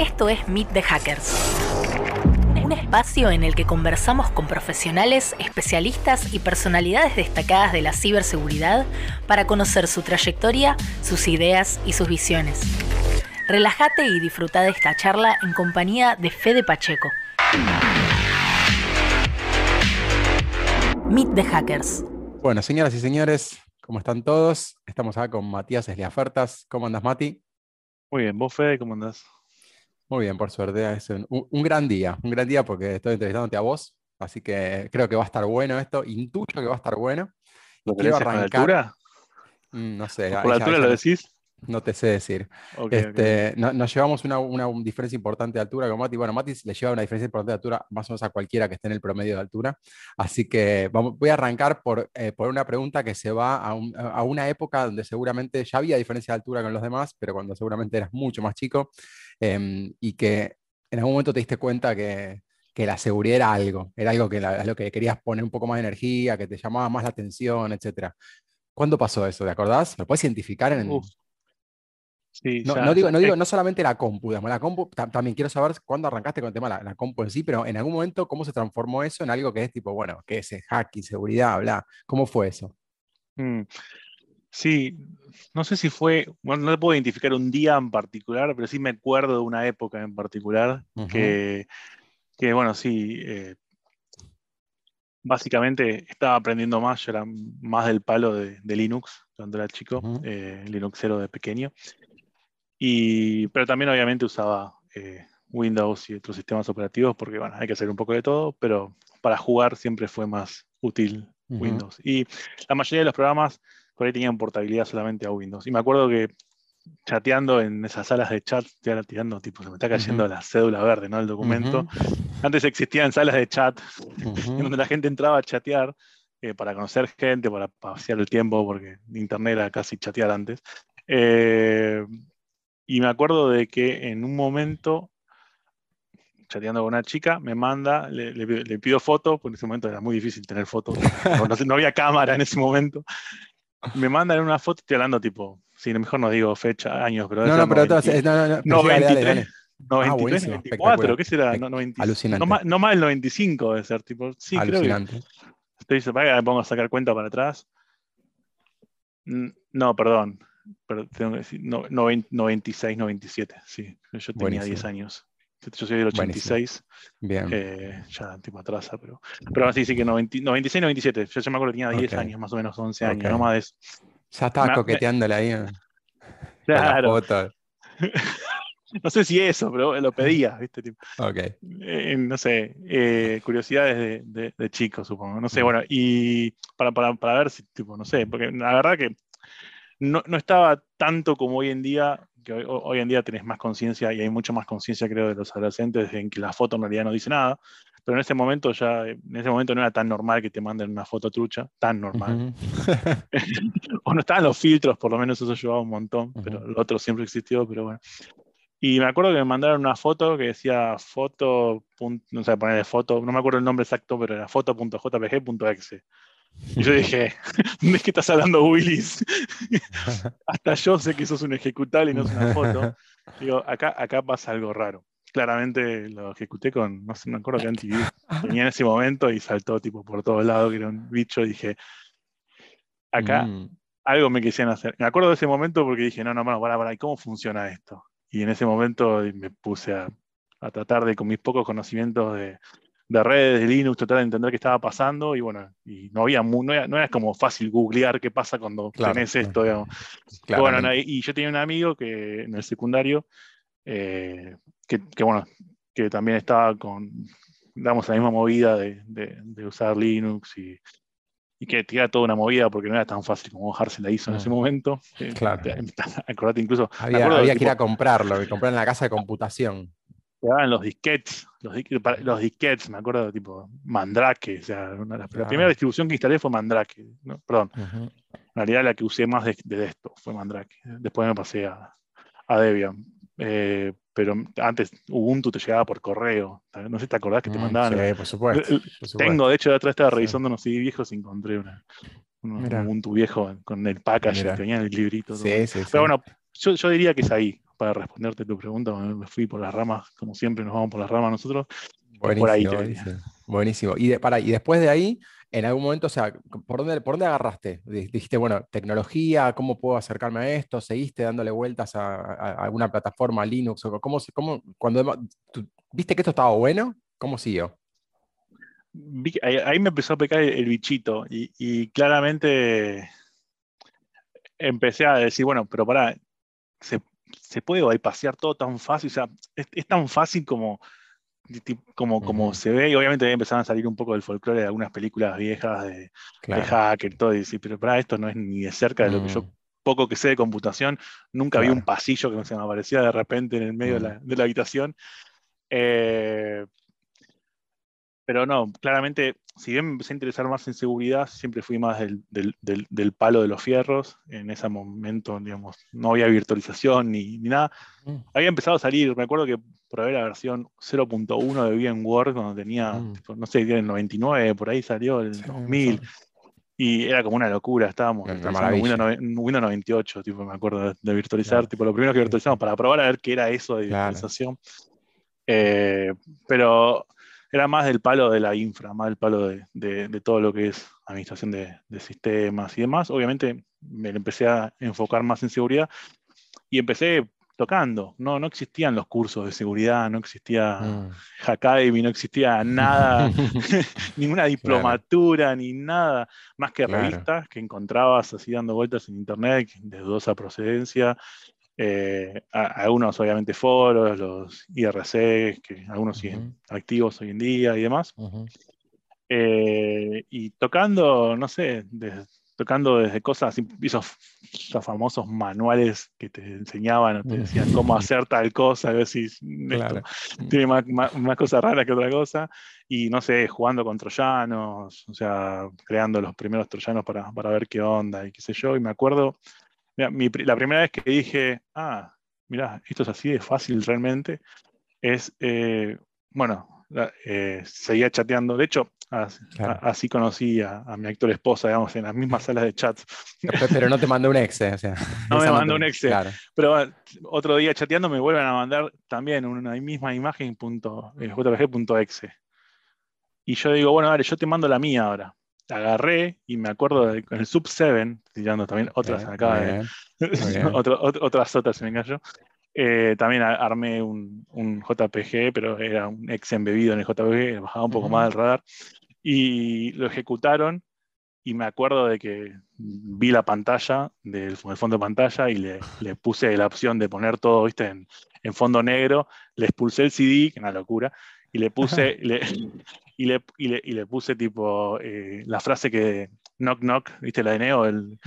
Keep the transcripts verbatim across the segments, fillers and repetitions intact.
Esto es Meet the Hackers, un espacio en el que conversamos con profesionales, especialistas y personalidades destacadas de la ciberseguridad para conocer su trayectoria, sus ideas y sus visiones. Relájate y disfruta de esta charla en compañía de Fede Pacheco. Meet the Hackers. Bueno, señoras y señores, ¿cómo están todos? Estamos acá con Matías Esliafertas. ¿Cómo andás, Mati? Muy bien, ¿vos, Fede? ¿Cómo andás? Muy bien, por suerte. Es un, un gran día, un gran día porque estoy entrevistándote a vos, así que creo que va a estar bueno esto, intuyo que va a estar bueno. ¿Lo tenés con la altura? Mm, no sé. ¿Por la altura lo decís? No te sé decir. Okay, este, okay. No, nos llevamos una, una diferencia importante de altura con Mati. Bueno, Mati le lleva una diferencia importante de altura más o menos a cualquiera que esté en el promedio de altura. Así que vamos, voy a arrancar por, eh, por una pregunta que se va a, un, a una época donde seguramente ya había diferencia de altura con los demás, pero cuando seguramente eras mucho más chico. Eh, y que en algún momento te diste cuenta que, que la seguridad era algo, era algo que la, lo que querías poner un poco más de energía, que te llamaba más la atención, etcétera. ¿Cuándo pasó eso? ¿Te acordás? ¿Lo puedes identificar en...? Uf. Sí, no, ya, no digo, no digo, no solamente la compu, la compu ta, también quiero saber cuándo arrancaste con el tema de la, la compu en sí, pero en algún momento cómo se transformó eso en algo que es tipo, bueno, ¿qué es hacking, seguridad, bla? ¿Cómo fue eso? Mm. Sí, no sé si fue, bueno, no puedo identificar un día en particular, pero sí me acuerdo de una época en particular, uh-huh. que, que, bueno, sí, eh, básicamente estaba aprendiendo más, yo era más del palo de, de Linux cuando era chico, uh-huh. eh, Linuxero de pequeño. Y, pero también obviamente usaba eh, Windows y otros sistemas operativos porque, bueno, hay que hacer un poco de todo, pero para jugar siempre fue más útil uh-huh. Windows. Y la mayoría de los programas por ahí tenían portabilidad solamente a Windows. Y me acuerdo que chateando en esas salas de chat, estoy tirando, tipo, se me está cayendo uh-huh. la cédula verde, ¿no? El documento. Uh-huh. Antes existían salas de chat uh-huh. en donde la gente entraba a chatear eh, para conocer gente, para pasear el tiempo, porque internet era casi chatear antes. Eh... Y me acuerdo de que en un momento, chateando con una chica, me manda, le, le, le pido foto, porque en ese momento era muy difícil tener fotos, no, no había cámara en ese momento. Me mandan una foto, estoy hablando tipo, sí, mejor no digo fecha, años, pero... No, no, pero entonces, no, no, no, noventa y tres, noventa y tres, noventa y cuatro, ¿qué será? No, noventa y cinco, alucinante. No, no más el noventa y cinco debe ser, tipo, sí, alucinante. Creo que... Estoy, para que me pongo a sacar cuenta para atrás. No, perdón. Pero tengo que decir, no, no, noventa y seis, noventa y siete, sí. Yo tenía Buenísimo. diez años. Yo soy del ochenta y seis. Bien. Eh, ya, tipo atrasa, pero... Pero así sí que noventa, noventa y seis, noventa y siete. Yo ya me acuerdo que tenía diez okay. años, más o menos once okay. años, no más de eso. Ya estaba me, coqueteándole ahí. ¿No? Claro. No sé si eso, pero lo pedía, ¿viste? Tipo, okay. eh, no sé, eh, curiosidades de, de, de chicos, supongo. No sé, bueno, y para, para, para ver si, tipo, no sé, porque la verdad que No, no estaba tanto como hoy en día, que hoy, hoy en día tenés más conciencia y hay mucho más conciencia, creo, de los adolescentes en que la foto en realidad no dice nada, pero en ese momento ya, en ese momento no era tan normal que te manden una foto trucha, tan normal. Uh-huh. O no estaban los filtros, por lo menos eso llevaba un montón, uh-huh. pero lo otro siempre existió, pero bueno. Y me acuerdo que me mandaron una foto que decía foto, no sé, ponerle foto, no me acuerdo el nombre exacto, pero era foto punto j p g punto e x e. Y yo dije, ¿de qué estás hablando, Willis? Hasta yo sé que sos un ejecutable y no es una foto. Digo, acá, acá pasa algo raro. Claramente lo ejecuté con, no sé, me acuerdo qué antivirus tenía en ese momento y saltó tipo por todos lados, que era un bicho. Y dije, acá mm. algo me quisieran hacer. Me acuerdo de ese momento porque dije, no, no, bueno, para, para, ¿cómo funciona esto? Y en ese momento me puse a, a tratar de, con mis pocos conocimientos de... de redes, de Linux, tratar de entender qué estaba pasando, y bueno, y no había, no era, no era como fácil googlear qué pasa cuando claro, tenés esto, digamos. Claro. Bueno, y yo tenía un amigo que en el secundario, eh, que, que bueno, que también estaba con, digamos, la misma movida de, de, de usar Linux, y, y que era toda una movida, porque no era tan fácil como bajarse la I S O en ese momento. Claro. Acordate incluso... Había, había que tipo, ir a comprarlo, que comprar en la casa de computación. Te daban los disquetes, los, los disquetes, me acuerdo, tipo Mandrake, o sea, una, la, la primera distribución que instalé fue Mandrake, ¿no? Perdón, uh-huh. en realidad la que usé más de, de esto fue Mandrake, después me pasé a, a Debian, eh, pero antes Ubuntu te llegaba por correo, no sé si te acordás que te mm, mandaban. Sí, por supuesto, por supuesto. Tengo, de hecho, de atrás estaba revisando unos C D viejos y encontré una, un Ubuntu viejo con el package, tenía el librito. Sí, sí, sí. Pero bueno, yo, yo diría que es ahí. para responderte tu pregunta, me fui por las ramas, como siempre nos vamos por las ramas nosotros. Buenísimo, por ahí te buenísimo. buenísimo. Y, de, para, y después de ahí, en algún momento, o sea, ¿por dónde, por dónde agarraste? Dijiste, bueno, tecnología, ¿cómo puedo acercarme a esto? ¿Seguiste dándole vueltas a, a, a alguna plataforma, Linux? O cómo, cómo, cuando, tú, ¿viste que esto estaba bueno? ¿Cómo siguió? Ahí me empezó a pecar el bichito y, y claramente empecé a decir, bueno, pero pará, ¿se, se puede bypassear todo tan fácil? O sea, es, es tan fácil como, como, como uh-huh. se ve, y obviamente empezaron a salir un poco del folclore de algunas películas viejas de, claro. de hacker, todo, y decir, pero pará, esto no es ni de cerca de uh-huh. lo que yo, poco que sé de computación, nunca claro. vi un pasillo que se me aparecía de repente en el medio uh-huh. de, la, de la habitación. Eh... Pero no, claramente, si bien me empecé a interesar más en seguridad, siempre fui más del, del, del, del palo de los fierros. En ese momento, digamos, no había virtualización ni, ni nada. Mm. Había empezado a salir, me acuerdo que probé la versión cero punto uno de VMWorld, cuando tenía, mm. tipo, no sé, en el noventa y nueve, por ahí salió el sí, dos mil. Sí. Y era como una locura, estábamos en Windows, Windows noventa y ocho, tipo, me acuerdo, de, de virtualizar. Yeah. Tipo, lo primero que virtualizamos para probar a ver qué era eso de virtualización. Claro. Eh, pero... Era más del palo de la infra, más del palo de, de, de todo lo que es administración de, de sistemas y demás. Obviamente me empecé a enfocar más en seguridad y empecé tocando. No, no existían los cursos de seguridad, no existía mm. Hackademy, no existía nada, ninguna diplomatura, claro. ni nada. Más que claro. revistas que encontrabas así dando vueltas en internet, de dudosa procedencia. Eh, a, algunos obviamente foros, los I R C, que algunos uh-huh. siguen activos hoy en día y demás. Uh-huh. Eh, y tocando, no sé, desde, tocando desde cosas, esos, esos famosos manuales que te enseñaban o te decían cómo hacer tal cosa, a ver si claro. esto, tiene más, más, más cosas raras que otra cosa. Y no sé, jugando con troyanos, o sea, creando los primeros troyanos para, para ver qué onda y qué sé yo. Y me acuerdo... Mi, la primera vez que dije, ah, mirá, esto es así de fácil realmente, es, eh, bueno, eh, seguía chateando. De hecho, así, claro. a, así conocí a, a mi actual esposa, digamos, en las mismas salas de chat. Pero no te mandó un Excel, o sea. No me mandó un Excel. Claro. Pero otro día chateando me vuelven a mandar también una misma imagen, punto, eh, jpg.exe. Y yo digo, bueno, vale, yo te mando la mía ahora. Agarré y me acuerdo del el sub siete, tirando también otras bien, acá, bien, eh, otro, otro, otras otras se me cayó. Eh, también a, armé un, un J P G, pero era un ex embebido en el J P G, bajaba un poco uh-huh. más del radar. Y lo ejecutaron y me acuerdo de que vi la pantalla, del, el fondo de pantalla, y le, le puse la opción de poner todo, ¿viste? En, en fondo negro, le expulsé el C D, que es una locura, y le puse... le, Y le, y, le, y le puse tipo eh, la frase que knock knock, viste la de Neo, el,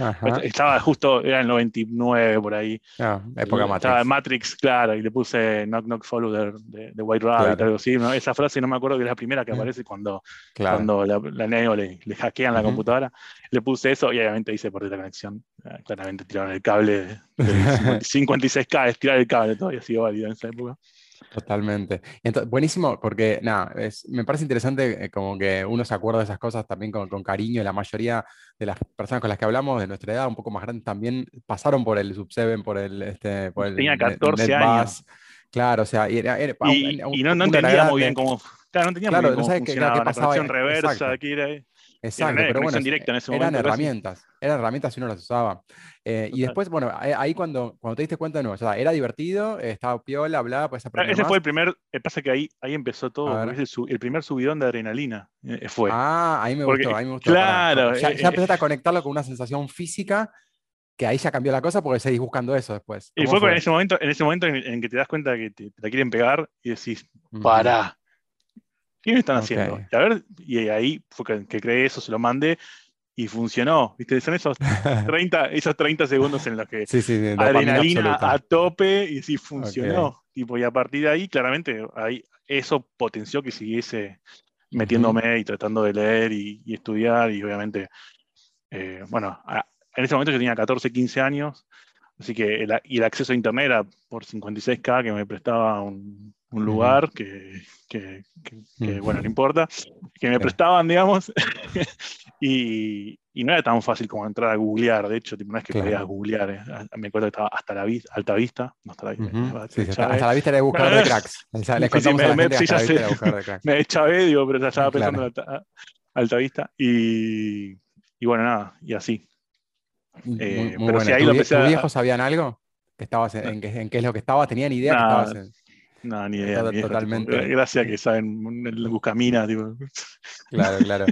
estaba justo, era el noventa y nueve por ahí. Ah, época Matrix. Estaba en Matrix, claro, y le puse knock knock follow de, de White Rabbit, claro. algo así. ¿No? Esa frase no me acuerdo que es la primera que aparece cuando, claro. cuando la, la Neo le, le hackean la uh-huh. computadora. Le puse eso y obviamente hice por la conexión. Claramente tiraron el cable, de cincuenta y seis K, es tirar el cable, todavía ha sido válido en esa época. Totalmente. Entonces, buenísimo, porque nada, me parece interesante eh, como que uno se acuerda de esas cosas también con, con cariño. La mayoría de las personas con las que hablamos de nuestra edad, un poco más grandes también, pasaron por el sub siete, por el... Este, por el tenía catorce net, años. Claro, o sea... Y, era, era, y, un, y no, no entendía muy bien cómo... Claro, no entendía claro, muy bien cómo funcionaba la conexión reversa, aquí era... Exacto, pero bueno, en ese eran herramientas, eran herramientas y uno las usaba. Eh, y después, bueno, ahí cuando, cuando te diste cuenta de nuevo, o sea, era divertido, estaba piola, hablaba, pues aprender Ese más. Fue el primer, pasa que ahí, ahí empezó todo, el, el primer subidón de adrenalina fue. Ah, ahí me porque, gustó, ahí me gustó. Claro. Para, ya, ya empezaste a conectarlo con una sensación física, que ahí ya cambió la cosa porque seguís buscando eso después. Y fue, fue? En ese momento, en ese momento en, en que te das cuenta que te, te la quieren pegar y decís, mm. pará. ¿Qué me están haciendo? Okay. Y, a ver, y ahí fue que, que creé eso, se lo mandé y funcionó. ¿Viste? Son esos treinta, esos treinta segundos en los que sí, sí, adrenalina a tope y sí funcionó. Okay. Tipo, y a partir de ahí, claramente, ahí, eso potenció que siguiese metiéndome uh-huh. y tratando de leer y, y estudiar. Y obviamente, eh, bueno, a, en ese momento yo tenía catorce, quince años. Así que el, y el acceso a internet era por cincuenta y seis K que me prestaba un... un lugar que, que, que, que mm. bueno, no importa, que me prestaban, digamos, Y, y no era tan fácil como entrar a googlear. De hecho, tipo, una vez que claro. podías googlear, eh, me acuerdo que estaba hasta la vista, Alta Vista, no hasta la vista. Uh-huh. sí, hasta, hasta la vista era de buscar de cracks. Me chavé, digo, pero ya estaba pensando claro. en Alta, Alta Vista. Y, y bueno, nada, y así. Eh, muy, muy pero si ahí lo empecé. ¿Tus viejos sabían algo? ¿Que estabas en, no. en, qué, ¿En qué es lo que estabas? ¿Tenían idea nah. que estabas en...? No, ni idea. Ni totalmente. Idea. Gracias que saben, buscaminas. Tipo. Claro, claro.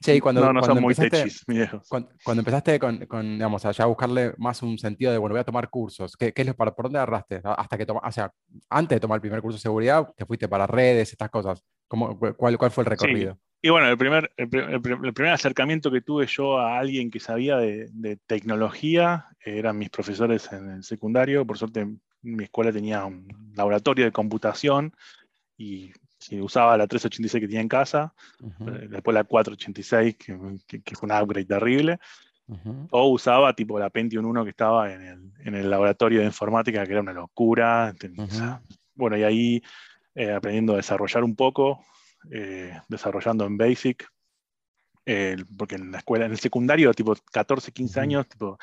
Che, y cuando, no, no cuando son muy techis, mi viejo. Cuando, cuando empezaste con, con, digamos, allá a buscarle más un sentido de, bueno, voy a tomar cursos, ¿qué, qué es lo, para, ¿por dónde agarraste? Hasta que toma, o sea, antes de tomar el primer curso de seguridad, te fuiste para redes, estas cosas. ¿Cómo, cuál, ¿Cuál fue el recorrido? Sí. Y bueno, el primer, el, el primer acercamiento que tuve yo a alguien que sabía de, de tecnología eran mis profesores en el secundario. Por suerte, mi escuela tenía un laboratorio de computación y sí, usaba la tres ochenta y seis que tenía en casa, uh-huh. después la cuatro ochenta y seis, que, que, que fue un upgrade terrible, uh-huh. o usaba tipo la Pentium uno que estaba en el, en el laboratorio de informática, que era una locura. Uh-huh. Bueno, y ahí eh, aprendiendo a desarrollar un poco, eh, desarrollando en BASIC, eh, porque en la escuela, en el secundario, tipo catorce, quince uh-huh. años, tipo,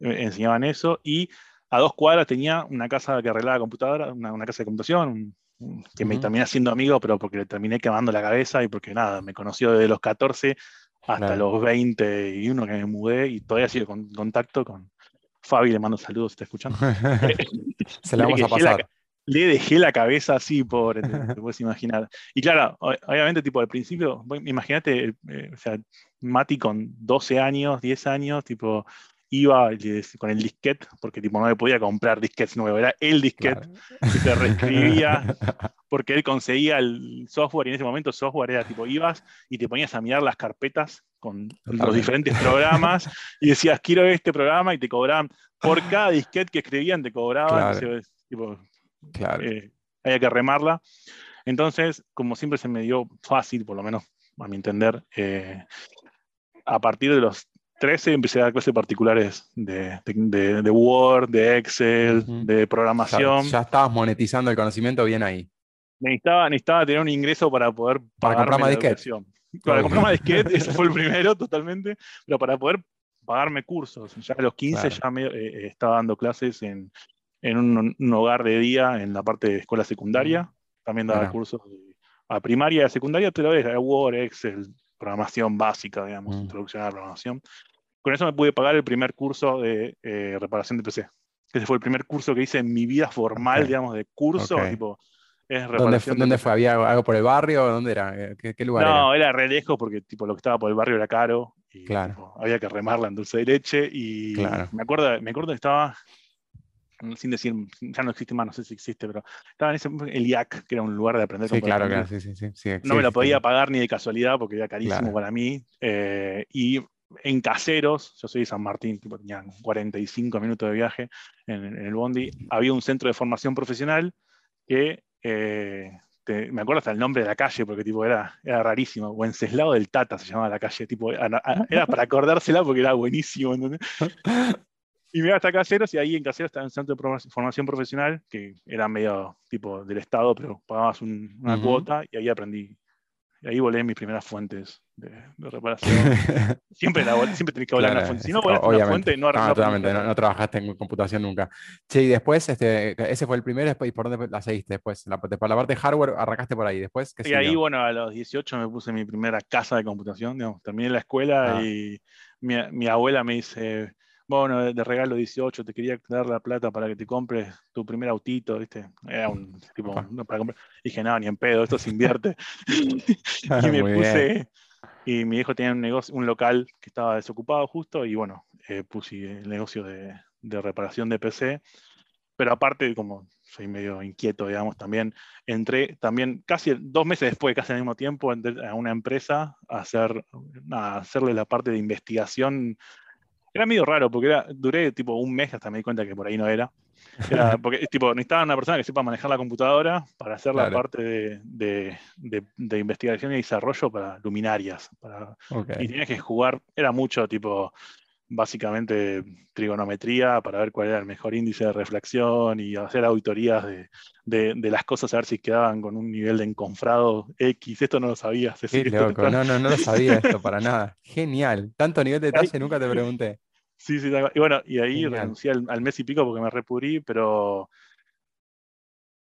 eh, enseñaban eso. Y a dos cuadras tenía una casa que arreglaba computadora, una, una casa de computación, que me uh-huh. terminé siendo amigo, pero porque le terminé quemando la cabeza y porque nada, me conoció desde los catorce hasta claro. los veintiuno que me mudé, y todavía sigo en contacto con Fabi, le mando saludos si está escuchando. Se la vamos a pasar. La, le dejé la cabeza así, pobre, te, te puedes imaginar. Y claro, obviamente, tipo, al principio, imagínate, eh, o sea, Mati con doce años, diez años, tipo... iba con el disquete, porque tipo no me podía comprar disquetes nuevos, era el disquete claro. que se reescribía, porque él conseguía el software, y en ese momento el software era tipo, ibas y te ponías a mirar las carpetas con Totalmente. Los diferentes programas, y decías, quiero este programa, y te cobraban, por cada disquete que escribían te cobraban, claro. entonces, tipo, claro. eh, había que remarla. Entonces, como siempre se me dio fácil, por lo menos a mi entender, eh, a partir de los trece empecé a dar clases particulares de, de, de Word, de Excel, uh-huh. de programación. O sea, ya estabas monetizando el conocimiento bien ahí. Necesitaba, necesitaba tener un ingreso para poder para pagarme la disquete. Educación. Para comprar más disquete, ese fue el primero totalmente, pero para poder pagarme cursos. Ya a los quince claro. ya me, eh, estaba dando clases en, en un, un hogar de día en la parte de escuela secundaria. También daba claro. cursos de, a primaria y a secundaria, pero era Word, Excel, programación básica, digamos, mm. introducción a la programación. Con eso me pude pagar el primer curso de eh, reparación de P C. Ese fue el primer curso que hice en mi vida formal, okay. digamos, de curso. Okay. Tipo, es reparación. ¿Dónde, fue, dónde fue? ¿Había algo, algo por el barrio? ¿Dónde era? ¿Qué, qué lugar no, era? Era re lejos porque tipo, lo que estaba por el barrio era caro. Y, claro. tipo, había que remarla en dulce de leche. Y claro. me, acuerdo, me acuerdo que estaba, sin decir, ya no existe más, no sé si existe, pero estaba en ese, el I A C, que era un lugar de aprender. Sí, claro, claro, sí, sí, sí, sí, no sí, me lo podía sí. pagar ni de casualidad porque era carísimo claro. para mí. Eh, y en Caseros, yo soy de San Martín, tipo, tenía cuarenta y cinco minutos de viaje en, en el bondi, había un centro de formación profesional que, eh, te, me acuerdo hasta el nombre de la calle, porque tipo, era, era rarísimo, Wenceslao del Tata se llamaba la calle, tipo, era, era para acordársela porque era buenísimo, ¿entendés? Y me iba hasta Caseros, y ahí en Caseros estaba en el centro de formación profesional, que era medio tipo del Estado, pero pagabas un, una uh-huh. cuota, y ahí aprendí. Y ahí volé mis primeras fuentes de, de reparación. Siempre, la, siempre tenés que volar claro, una fuente. Si no volaste una fuente, no arreglaste. No, no, no, no trabajaste en computación nunca. Che, y después, este, ese fue el primero, ¿y por dónde la seguiste después? La, la parte de hardware, arrancaste por ahí. Después, ¿qué y siguió? Ahí, bueno, a los dieciocho me puse mi primera casa de computación, digamos. Terminé la escuela ah. y mi, mi abuela me dice... Bueno, de regalo dieciocho, te quería dar la plata para que te compres tu primer autito, ¿viste? Era un tipo, no, para comprar. Dije, no, ni en pedo, esto se invierte. Y me puse, bien. Y mi hijo tenía un negocio, un local que estaba desocupado justo, y bueno, eh, puse el negocio de, de reparación de P C. Pero aparte, como soy medio inquieto, digamos, también entré, también casi dos meses después, casi al mismo tiempo, entré a una empresa a, hacer, a hacerle la parte de investigación. Era medio raro, porque era, duré tipo un mes hasta me di cuenta que por ahí no era. Era porque tipo, necesitaba una persona que sepa manejar la computadora para hacer claro. la parte de, de, de, de investigación y desarrollo para luminarias. Para, okay. Y tenías que jugar, era mucho tipo básicamente trigonometría para ver cuál era el mejor índice de reflexión y hacer auditorías de, de, de las cosas, a ver si quedaban con un nivel de enconfrado X. Esto no lo sabías. Es decir, loco. Está... No, no, no lo sabía esto para nada. Genial. Tanto nivel de detalle nunca te pregunté. Sí, sí. Y bueno, y ahí Genial. renuncié al, al mes y pico porque me repudrí, pero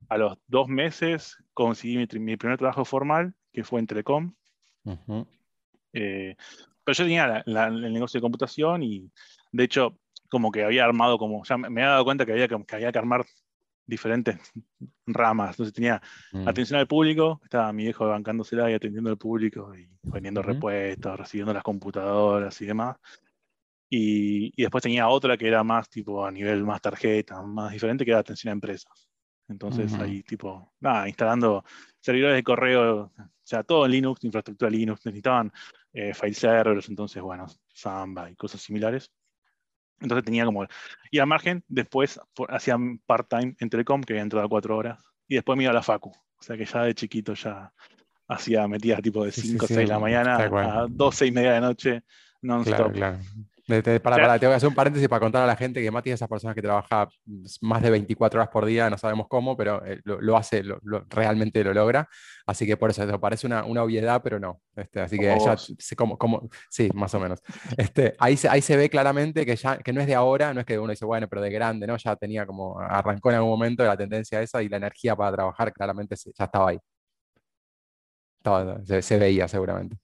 a los dos meses conseguí mi, mi primer trabajo formal, que fue en Telecom. Uh-huh. eh, pero yo tenía la, la, el negocio de computación y, de hecho, como que había armado, como ya me, me había dado cuenta que había que, que había que armar diferentes ramas. Entonces tenía uh-huh. atención al público, estaba mi viejo bancándosela y atendiendo al público, y vendiendo uh-huh. repuestos, recibiendo las computadoras y demás. Y, y después tenía otra que era más tipo a nivel más tarjeta, más diferente, que era atención a empresas. Entonces uh-huh. ahí tipo, nada, instalando servidores de correo, o sea, todo en Linux, infraestructura Linux, necesitaban eh, file servers, entonces bueno, Samba y cosas similares. Entonces tenía como, y al margen, después hacían part-time en Telecom, que había entrado cuatro horas, y después me iba a la facu, o sea que ya de chiquito ya hacía, metía tipo de cinco o seis de la mañana a doce y media de la noche, non-stop. Claro, claro. De, de, para, para, tengo que hacer un paréntesis para contar a la gente que Mati es esas personas que trabaja más de veinticuatro horas por día, no sabemos cómo, pero eh, lo, lo hace, lo, lo, realmente lo logra. Así que por eso, eso parece una, una obviedad, pero no. Este, así que ella, se, como, como, sí, más o menos. Este, ahí, se, ahí se ve claramente que, ya, que no es de ahora, no es que uno dice, bueno, pero de grande, ¿no? Ya tenía como, arrancó en algún momento la tendencia esa y la energía para trabajar claramente se, ya estaba ahí. Estaba, se, se veía seguramente.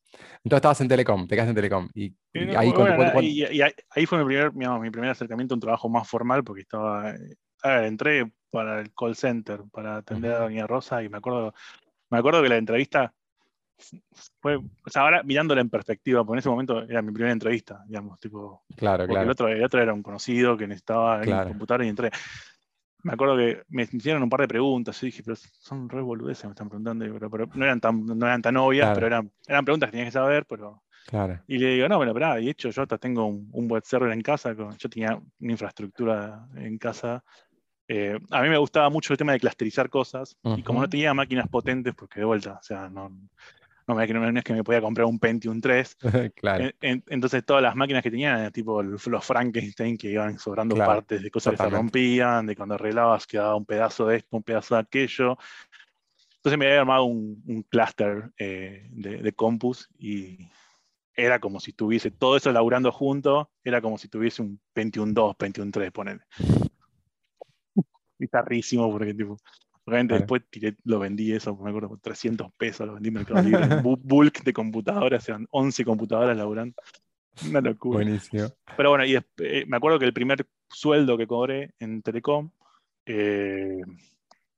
Entonces estabas en Telecom, te quedas en Telecom. Y, y, y, ahí, bueno, cuando, cuando... y, y ahí fue mi primer, digamos, mi primer acercamiento a un trabajo más formal, porque estaba, a ver, entré para el call center, para atender uh-huh. a Doña Rosa, y me acuerdo, me acuerdo que la entrevista fue, o sea, ahora mirándola en perspectiva, porque en ese momento era mi primera entrevista, digamos, tipo, claro, claro. El otro, el otro era un conocido que necesitaba claro. en el computador y entré. Me acuerdo que me hicieron un par de preguntas, yo dije, pero son re boludeces, me están preguntando, pero, pero no eran tan, no eran tan obvias, claro. pero eran, eran preguntas que tenías que saber, pero... Claro. Y le digo, no, bueno, pará, y de hecho yo hasta tengo un, un web server en casa, con, yo tenía una infraestructura en casa. Eh, a mí me gustaba mucho el tema de clusterizar cosas, uh-huh. y como no tenía máquinas potentes, porque de vuelta, o sea, no... No, no es que me podía comprar un Pentium tres. Claro. En, entonces todas las máquinas que tenían eran tipo los Frankenstein que iban sobrando claro, partes de cosas totalmente. Que se rompían, de cuando arreglabas quedaba un pedazo de esto, un pedazo de aquello. Entonces me había armado un, un clúster eh, de, de compus y era como si tuviese todo eso laburando junto, era como si tuviese un Pentium dos, Pentium tres, ponele. Y está rarísimo porque tipo... Realmente claro. Después tiré, lo vendí eso, me acuerdo, por trescientos pesos, lo vendí en Mercado Libre. Bulk de computadoras, eran once computadoras laburando. Una locura. Buenísimo. Pero bueno, y eh, me acuerdo que el primer sueldo que cobré en Telecom, eh,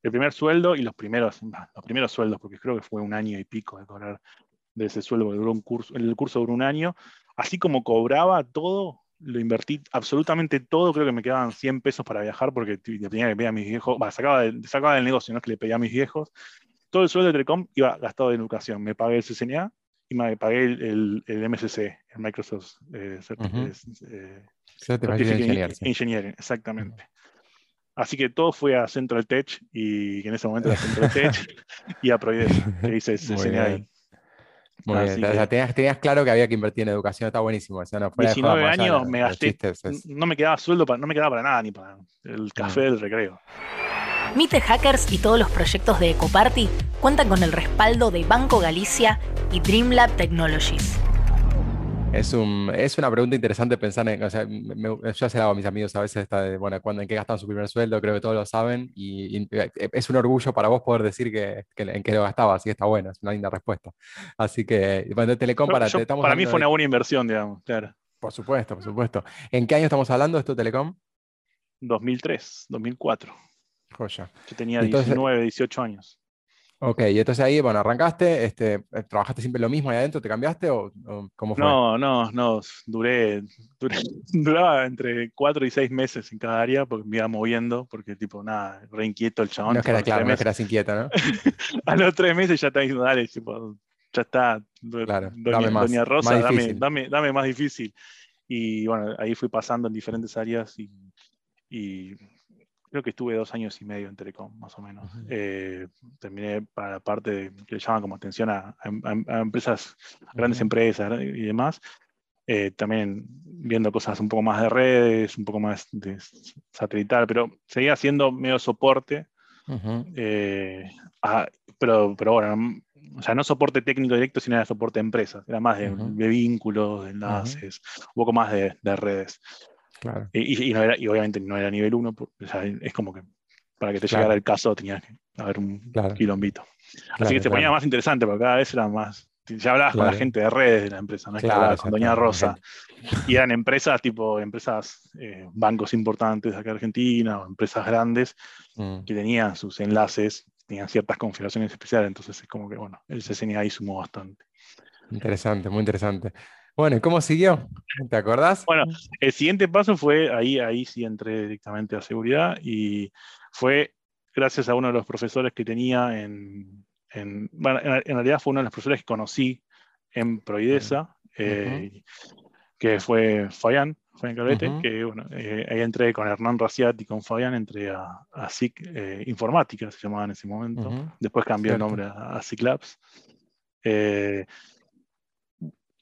el primer sueldo y los primeros, nah, los primeros sueldos, porque creo que fue un año y pico de cobrar de ese sueldo, porque duró un curso, el curso duró un año. Así como cobraba todo, lo invertí absolutamente todo, creo que me quedaban cien pesos para viajar porque tenía que pedir a mis viejos, bah, sacaba, de, sacaba del negocio, no es que le pedía a mis viejos, todo el sueldo de Telecom iba gastado en educación, me pagué el C C N A y me pagué el, el, el M C C, el Microsoft eh, uh-huh. eh, Certificate Engineering, exactamente. Así que todo fue a Central Tech, y en ese momento era Central Tech y a Proiesa, que hice C C N A ahí. Muy bien. Que... O sea, tenías, tenías claro que había que invertir en educación, está buenísimo. O sea, no, fuera diecinueve de joda, años ya, me gasté, chistes, es... no me quedaba sueldo, para, no me quedaba para nada, ni para el café del recreo. Mite Hackers y todos los proyectos de Ecoparty cuentan con el respaldo de Banco Galicia y Dreamlab Technologies. Es, un, es una pregunta interesante pensar en, o sea, me, yo se la hago a mis amigos a veces esta de, bueno, cuando, en qué gastan su primer sueldo, creo que todos lo saben, y, y es un orgullo para vos poder decir que, que en qué lo gastaba, así que está bueno, es una linda respuesta. Así que, bueno, Telecom, para, yo, te, para mí fue de, una buena inversión, digamos, claro. Por supuesto, por supuesto. ¿En qué año estamos hablando de esto, Telecom? dos mil tres, dos mil cuatro. Joya. Yo tenía Entonces, diecinueve, dieciocho años. Ok, y entonces ahí, bueno, arrancaste, este, ¿trabajaste siempre lo mismo ahí adentro? ¿Te cambiaste o, o cómo fue? No, no, no, duré, duré, duraba entre cuatro y seis meses en cada área porque me iba moviendo, porque tipo, nada, re inquieto el chabón. No es que era claro, no es que eras inquieto, ¿no? A los tres meses ya está diciendo, dale, tipo, ya está, claro, doña, dame más, doña Rosa, más dame, dame, dame más difícil. Y bueno, ahí fui pasando en diferentes áreas y... y creo que estuve dos años y medio en Telecom, más o menos. Uh-huh. Eh, terminé para la parte de, que le llaman como atención a, a, a empresas, uh-huh. grandes empresas y demás. eh, también viendo cosas un poco más de redes, un poco más de satelital, pero seguía haciendo medio soporte. Uh-huh. eh, a, pero, pero bueno, o sea, no soporte técnico directo, sino era soporte de empresas, era más de, uh-huh. de vínculos, de enlaces, uh-huh. un poco más de, de redes. Claro. Y, y, no era, y obviamente no era nivel uno, o sea, es como que para que te claro. llegara el caso tenías que haber un claro. quilombito. Claro, Así que se ponía claro. más interesante, porque cada vez era más... Ya hablabas claro. con la gente de redes de la empresa, no es claro, que hablabas con Doña Rosa. Y eran empresas tipo, empresas, eh, bancos importantes acá de Argentina, o empresas grandes, mm. que tenían sus enlaces, tenían ciertas configuraciones especiales, entonces es como que, bueno, el C C N A ahí sumó bastante. Interesante, muy interesante. Bueno, ¿y cómo siguió? ¿Te acordás? Bueno, el siguiente paso fue, ahí, ahí sí entré directamente a seguridad, y fue gracias a uno de los profesores que tenía en... En, en, en realidad fue uno de los profesores que conocí en Proiesa, eh, uh-huh. que fue Fabián, Fabián Carrete, uh-huh. que bueno, eh, ahí entré con Hernán Raciat y con Fabián, entré a, a SIC eh, Informática, se llamaba en ese momento, uh-huh. después cambié Cierto. el nombre a, a SIC Labs. Eh,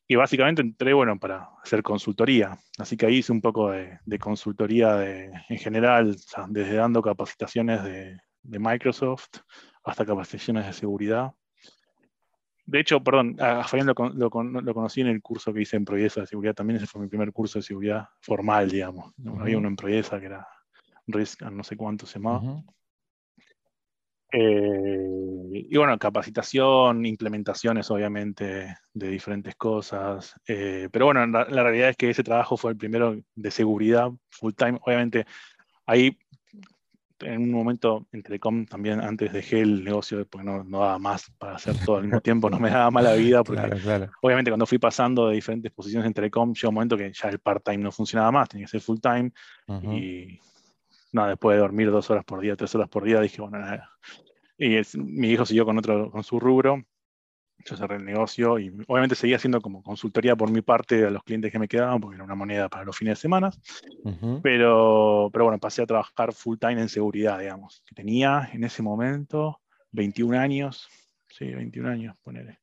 y básicamente entré, bueno, para hacer consultoría, así que ahí hice un poco de, de consultoría de, en general, o sea, desde dando capacitaciones de, de Microsoft, hasta capacitaciones de seguridad. De hecho, perdón, a Fabián lo, lo, lo conocí en el curso que hice en Proiesa de seguridad también, ese fue mi primer curso de seguridad formal, digamos. Uh-huh. Había uno en Proiesa que era Risk, no sé cuánto se llamaba. Uh-huh. eh, y bueno, capacitación, implementaciones obviamente de diferentes cosas. Eh, pero bueno, la, la realidad es que ese trabajo fue el primero de seguridad full time. Obviamente ahí... En un momento en Telecom también antes dejé el negocio porque no, no daba más para hacer todo al mismo tiempo, no me daba mala vida porque claro, claro. obviamente cuando fui pasando de diferentes posiciones en Telecom llegó un momento que ya el part-time no funcionaba más, tenía que ser full-time uh-huh. y nada, después de dormir dos horas por día, tres horas por día dije bueno nada. Y es, mi hijo siguió con otro, con su rubro, yo cerré el negocio y obviamente seguía haciendo como consultoría por mi parte a los clientes que me quedaban porque era una moneda para los fines de semana, uh-huh. pero, pero bueno, pasé a trabajar full time en seguridad, digamos, que tenía en ese momento veintiún años, sí, veintiún años, ponele.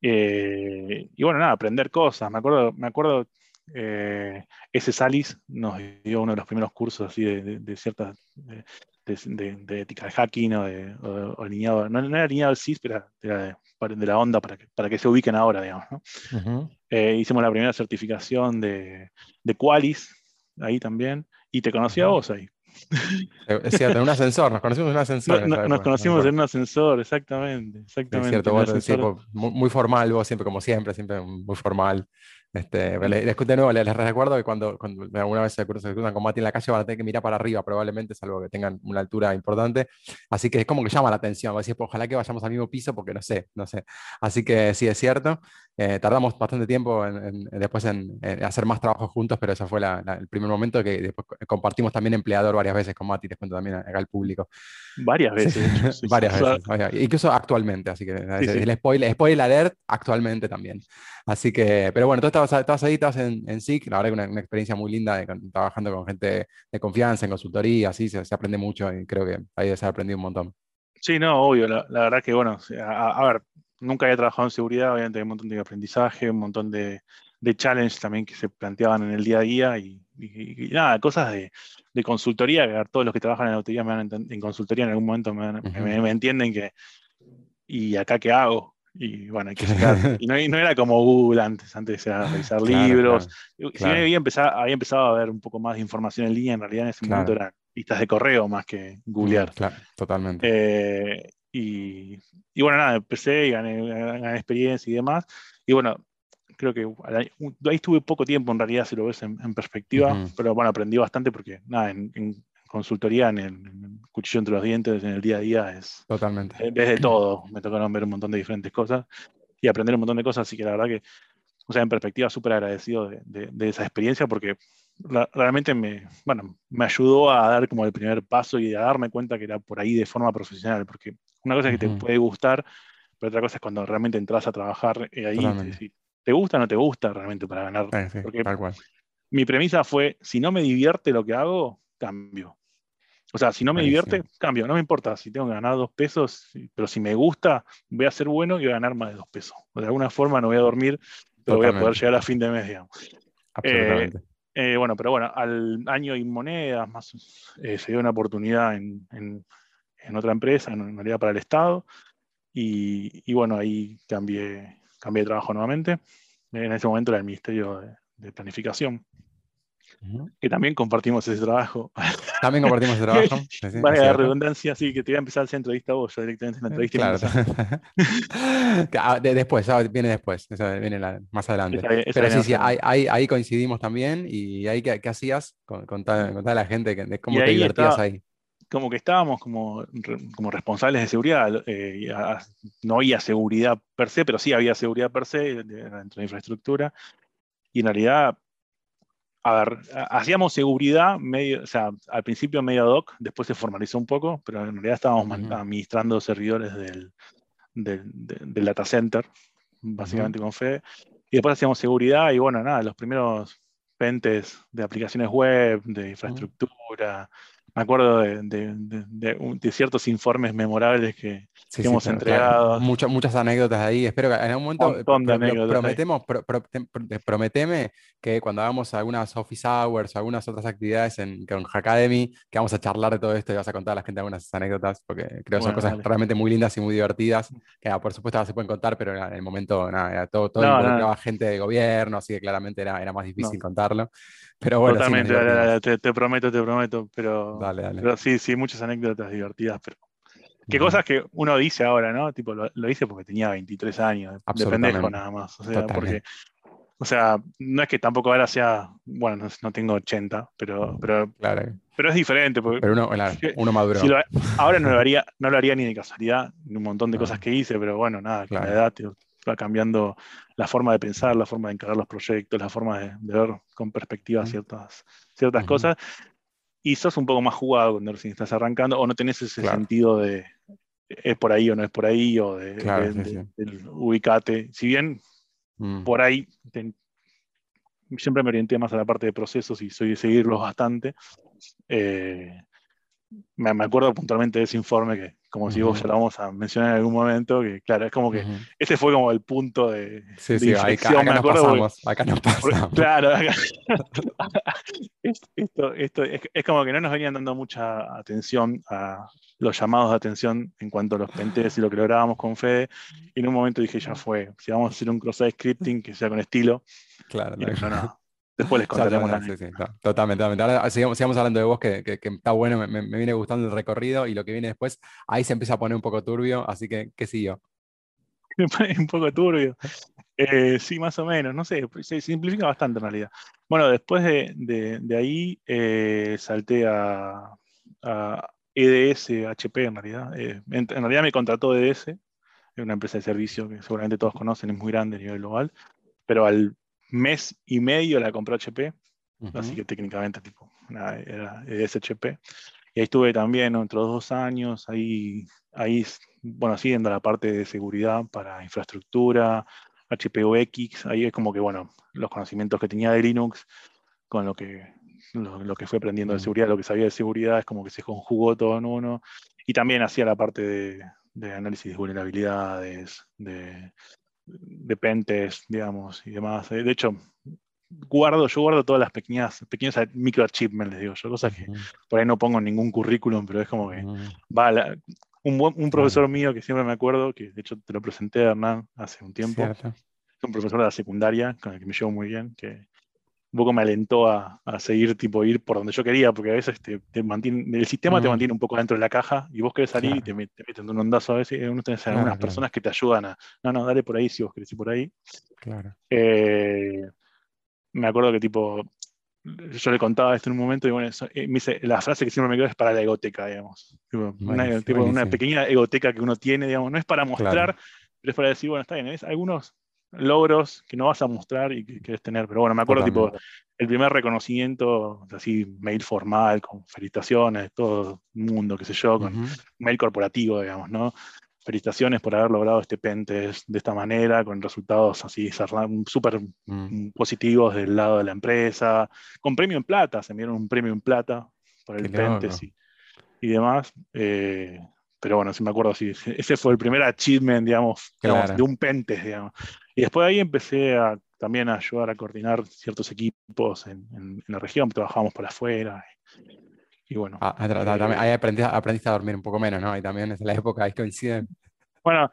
Eh, y bueno, nada, aprender cosas, me acuerdo, me acuerdo eh, ese Salis nos dio uno de los primeros cursos así de, de, de ciertas... De, De, de, de ética de hacking o, de, o, o alineado, no, no era alineado al C I S, pero era de, de la onda para que, para que se ubiquen ahora, digamos, ¿no? Uh-huh. eh, hicimos la primera certificación de, de Qualys, ahí también, y te conocí uh-huh. a vos ahí. Es cierto, en un ascensor, nos conocimos en un ascensor. No, no, nos época. conocimos en un ascensor, exactamente. exactamente es cierto, vos ascensor. Muy, muy formal, vos siempre, como siempre, siempre muy formal. Este, les, de nuevo, les, les recuerdo que cuando, cuando alguna vez se cruzan con Mati en la calle van a tener que mirar para arriba probablemente, salvo que tengan una altura importante, así que es como que llama la atención, va a decir, pues, ojalá que vayamos al mismo piso porque no sé, no sé, así que sí es cierto, eh, tardamos bastante tiempo en, en, después en, en hacer más trabajos juntos, pero ese fue la, la, el primer momento que después compartimos también empleador varias veces con Mati, les cuento también acá al público. Varias veces. Sí, sí, varias sí, veces, o sea, incluso actualmente, así que sí, sí. el spoiler, spoiler alert actualmente también, así que, pero bueno, todo está Estabas ahí, estabas en, en SIC, la verdad que una, una experiencia muy linda de, con, trabajando con gente de confianza, en consultoría, así se, se aprende mucho y creo que ahí se ha aprendido un montón. Sí, no, obvio, la, la verdad que bueno, a, a ver, nunca había trabajado en seguridad, obviamente hay un montón de aprendizaje, un montón de, de challenge también que se planteaban en el día a día y, y, y nada, cosas de, de consultoría, ver, todos los que trabajan en auditoría me van en, en consultoría en algún momento me, uh-huh. me, me entienden que, ¿y acá qué hago? Y bueno, hay que sacar. Y no, no era como Google antes, antes era revisar claro, libros. Claro, si claro. Había, empezado, había empezado a ver un poco más de información en línea, en realidad en ese claro. momento eran listas de correo más que googlear. Claro, totalmente. Eh, y, y bueno, nada, empecé y gané, gané experiencia y demás. Y bueno, creo que ahí estuve poco tiempo en realidad, si lo ves en, en perspectiva, uh-huh. pero bueno, aprendí bastante porque nada, en, en consultoría en el, en el cuchillo entre los dientes en el día a día es... Totalmente. Desde todo. Me tocaron ver un montón de diferentes cosas y aprender un montón de cosas, así que la verdad que, o sea, en perspectiva súper agradecido de, de, de esa experiencia porque la, realmente me, bueno, me ayudó a dar como el primer paso y a darme cuenta que era por ahí de forma profesional, porque una cosa es que uh-huh. te puede gustar, pero otra cosa es cuando realmente entras a trabajar eh, ahí y te, te gusta o no te gusta realmente para ganar. Eh, sí, porque tal cual. Mi premisa fue, si no me divierte lo que hago, cambio. O sea, si no me Clarísimo. divierte, cambio. No me importa si tengo que ganar dos pesos, pero si me gusta, voy a ser bueno y voy a ganar más de dos pesos. De alguna forma no voy a dormir pero voy a poder llegar a fin de mes, digamos. Absolutamente. Eh, eh, bueno, pero bueno, al año y monedas más, eh, se dio una oportunidad en, en, en otra empresa, en realidad para el Estado, y, y bueno, ahí cambié, cambié de trabajo nuevamente. En ese momento era el Ministerio de, de Planificación. Uh-huh. Que también compartimos ese trabajo. También compartimos ese trabajo. Sí, vale, la redundancia, sí, que te voy a empezar esa entrevista vos, yo directamente en la entrevista. Eh, claro. Después, ¿sabes? Viene después, ¿sabes? Viene la, más adelante. Esa, esa Pero sí, sí, ahí, ahí, ahí coincidimos también. ¿Y ahí qué, qué hacías? Contá a la gente de cómo y te ahí divertías estaba, ahí. Como que estábamos como, como responsables de seguridad. Eh, a, no había seguridad per se, pero sí había seguridad per se dentro de la infraestructura. Y en realidad, a ver, hacíamos seguridad, medio, o sea, al principio medio ad hoc, después se formalizó un poco, pero en realidad estábamos uh-huh. administrando servidores del, del, del data center, básicamente uh-huh. con Fede. Y después hacíamos seguridad y bueno, nada, los primeros pentes de aplicaciones web, de infraestructura... Uh-huh. Me acuerdo de, de, de, de, de ciertos informes memorables que, sí, que hemos sí, entregado. Claro. Muchas, muchas anécdotas ahí. Espero que en algún momento pro, pro, prometemos, pro, pro, prometeme que cuando hagamos algunas office hours o algunas otras actividades en, con Hackademy, que vamos a charlar de todo esto y vas a contar a la gente algunas anécdotas, porque creo que bueno, son cosas dale. realmente muy lindas y muy divertidas, que por supuesto ahora se pueden contar, pero en el momento nada, era todo, todo no, involucraba no. gente de gobierno, así que claramente era, era más difícil no. contarlo. Pero bueno, totalmente, sí, te, te prometo, te prometo, pero, dale, dale. pero sí, sí, muchas anécdotas divertidas, pero qué uh-huh. cosas que uno dice ahora, ¿no? Tipo, lo, lo hice porque tenía veintitrés años, de pendejo nada más, o sea, porque, o sea, no es que tampoco ahora sea, bueno, no, no tengo ochenta, pero, pero, claro. pero es diferente, porque pero uno, claro, uno maduró. Si lo, ahora no lo haría, no lo haría ni de casualidad, un montón de uh-huh. cosas que hice, pero bueno, nada, claro. con la edad, tío, va cambiando la forma de pensar, la forma de encarar los proyectos, la forma de, de ver con perspectiva uh-huh. ciertas, ciertas uh-huh. cosas. Y sos un poco más jugado cuando recién estás arrancando, o no tenés ese claro. sentido de es por ahí o no es por ahí, o de, claro, de, sí, de, sí. de ubicate. Si bien uh-huh. por ahí te, siempre me orienté más a la parte de procesos y soy de seguirlos bastante. Eh, me, me acuerdo puntualmente de ese informe que, como uh-huh. si vos ya lo vamos a mencionar en algún momento, que claro, es como que uh-huh. ese fue como el punto de, sí, de sí, inflexión, acá, acá me acuerdo. Nos pasamos, porque, acá nos pasamos. Porque, claro, acá, esto, esto, es, es como que no nos venían dando mucha atención a los llamados de atención en cuanto a los pentests y lo que lográbamos con Fede, y en un momento dije, ya fue, si vamos a hacer un cross-site scripting que sea con estilo, claro, y claro. no. Después les contaremos. Claro, sí, sí, claro. Totalmente, totalmente. Ahora sigamos, sigamos hablando de vos, que, que, que está bueno, me, me viene gustando el recorrido y lo que viene después, ahí se empieza a poner un poco turbio, así que, ¿qué siguió? Me pone un poco turbio. Eh, sí, más o menos, no sé, se simplifica bastante en realidad. Bueno, después de, de, de ahí eh, salté a, a E D S, H P en realidad. Eh, en, en realidad me contrató E D S, una empresa de servicio que seguramente todos conocen, es muy grande a nivel global, pero al mes y medio la compró H P, uh-huh. así que técnicamente tipo, nada, era E D S H P. Y ahí estuve también entre los dos años, ahí, ahí bueno, siguiendo la parte de seguridad para infraestructura, H P O X, ahí es como que, bueno, los conocimientos que tenía de Linux, con lo que, lo, lo que fui aprendiendo uh-huh. de seguridad, lo que sabía de seguridad, es como que se conjugó todo en uno. Y también hacía la parte de, de análisis de vulnerabilidades, de... de pentest, digamos, y demás. De hecho, guardo, yo guardo todas las pequeñas, pequeños microachievements, les digo yo, cosas que uh-huh. por ahí no pongo en ningún currículum, pero es como que uh-huh. va la, un, buen, un profesor uh-huh. mío que siempre me acuerdo, que de hecho te lo presenté, Hernán, hace un tiempo. Cierto. Es un profesor de la secundaria, con el que me llevo muy bien, que un poco me alentó a, a seguir, tipo, ir por donde yo quería, porque a veces te, te mantiene, el sistema uh-huh. te mantiene un poco dentro de la caja, y vos querés salir claro. y te, te meten un ondazo a veces, y uno tenés claro, algunas claro. personas que te ayudan a, no, no, dale por ahí si vos querés ir por ahí. Claro. Eh, me acuerdo que, tipo, yo le contaba esto en un momento, y bueno, eso, eh, me dice, la frase que siempre me quedo es para la egoteca, digamos. Tipo, bueno, una, tipo, una pequeña egoteca que uno tiene, digamos, no es para mostrar, claro. pero es para decir, bueno, está bien, ¿ves? Algunos logros que no vas a mostrar y que querés tener, pero bueno, me acuerdo tipo el primer reconocimiento, así mail formal, con felicitaciones, todo el mundo, qué sé yo, con uh-huh. mail corporativo, digamos, ¿no? Felicitaciones por haber logrado este pentest de esta manera, con resultados así súper uh-huh. positivos del lado de la empresa, con premio en plata, se enviaron un premio en plata por el pentest y, y demás, eh, pero bueno, si sí me acuerdo, sí, ese fue el primer achievement, digamos, claro. digamos de un pentest, digamos. Y después de ahí empecé a también a ayudar a coordinar ciertos equipos en, en, en la región, trabajábamos para afuera. Y, y bueno. Ah, eh, ahí aprendiste, aprendiste a dormir un poco menos, ¿no? Ahí también es la época, ahí coinciden. Bueno,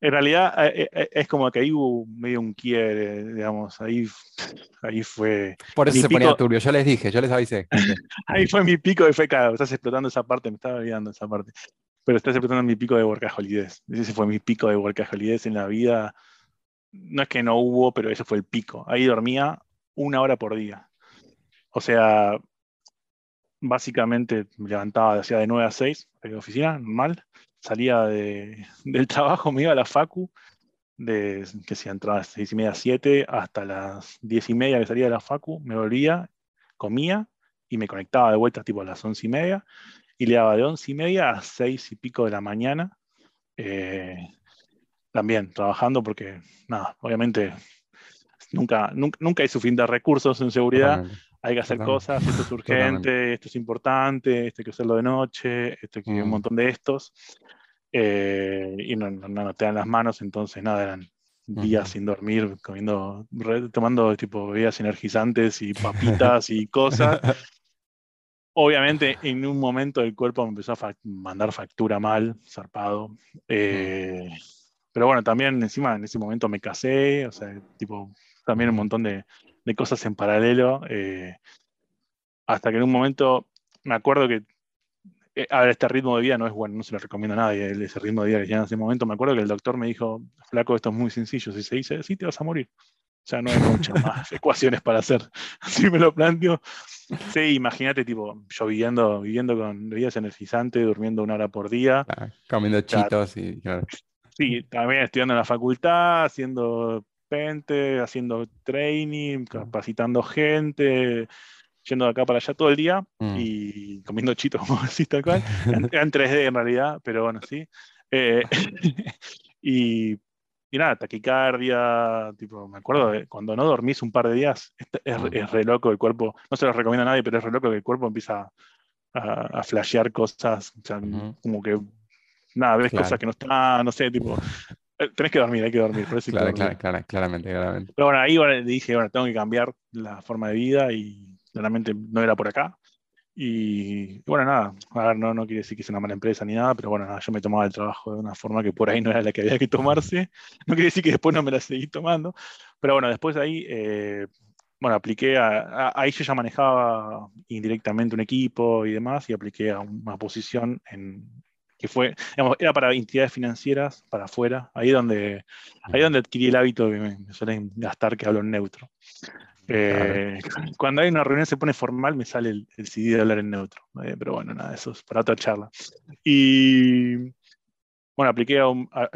en realidad eh, eh, es como que ahí hubo medio un quiebre, digamos, ahí, ahí fue... Por eso se pico, ponía turbio, yo les dije, yo les avisé. Ahí fue mi pico y fue, claro, estás explotando esa parte, me estaba olvidando esa parte. Pero estás explotando mi pico de workaholidez. Ese fue mi pico de workaholidez en la vida. No es que no hubo, pero ese fue el pico. Ahí dormía una hora por día. O sea, básicamente me levantaba, hacía de nueve a seis en la oficina, normal. Salía de, del trabajo, me iba a la facu, de, que si entraba a las seis y media, siete, hasta las diez y media que salía de la facu, me volvía, comía y me conectaba de vuelta tipo a las once y media. Y le daba de once y media a seis y pico de la mañana, eh, también trabajando porque, nada, obviamente nunca, nunca, nunca hay suficientes recursos en seguridad, hay que hacer cosas, esto es urgente, esto es importante, esto hay que hacerlo de noche, esto hay que mm. un montón de estos, eh, y no, no, no te dan las manos, entonces nada, eran días uh-huh. sin dormir, comiendo, re, tomando tipo bebidas energizantes y papitas y cosas. Obviamente, en un momento el cuerpo me empezó a fa- mandar factura mal, zarpado. Eh, pero bueno, también encima en ese momento me casé, o sea, tipo, también un montón de, de cosas en paralelo. Eh, hasta que en un momento, me acuerdo que, eh, a ver, este ritmo de vida no es bueno, no se lo recomiendo a nadie, ese ritmo de vida que tenía en ese momento. Me acuerdo que el doctor me dijo, flaco, esto es muy sencillo, si se dice así te vas a morir. O sea, no hay muchas más ecuaciones para hacer. Así me lo planteo. Sí, imagínate, tipo, yo viviendo, viviendo con bebidas energizantes, durmiendo una hora por día. Ah, comiendo chitos claro. y... Claro. Sí, también estudiando en la facultad, haciendo pente, haciendo training, capacitando gente, yendo de acá para allá todo el día mm. y comiendo chitos, como decís tal cual. Era en tres D en realidad, pero bueno, sí. Eh, y... Y nada, taquicardia, tipo, me acuerdo de cuando no dormís un par de días, es, es re loco el cuerpo, no se los recomiendo a nadie, pero es re loco que el cuerpo empieza a, a flashear cosas, o sea, uh-huh. como que, nada, ves claro. cosas que no están, no sé, tipo, tenés que dormir, hay que dormir. Por eso claro, claro, claro, claramente, claramente. Pero bueno, ahí bueno, dije, bueno, tengo que cambiar la forma de vida y claramente no era por acá. Y bueno, nada, a ver, no, no quiere decir que sea una mala empresa ni nada, pero bueno, nada, yo me tomaba el trabajo de una forma que por ahí no era la que había que tomarse, no quiere decir que después no me la seguí tomando, pero bueno, después ahí, eh, bueno, apliqué, a, a, ahí yo ya manejaba indirectamente un equipo y demás, y apliqué a una posición en, que fue, digamos, era para entidades financieras, para afuera, ahí donde, ahí donde adquirí el hábito que me, me suelen gastar que hablo en neutro. Eh, claro. Cuando hay una reunión se pone formal, me sale el, el C D de hablar en neutro. Eh, pero bueno, nada, eso es para otra charla. Y bueno, apliqué a un. A, a,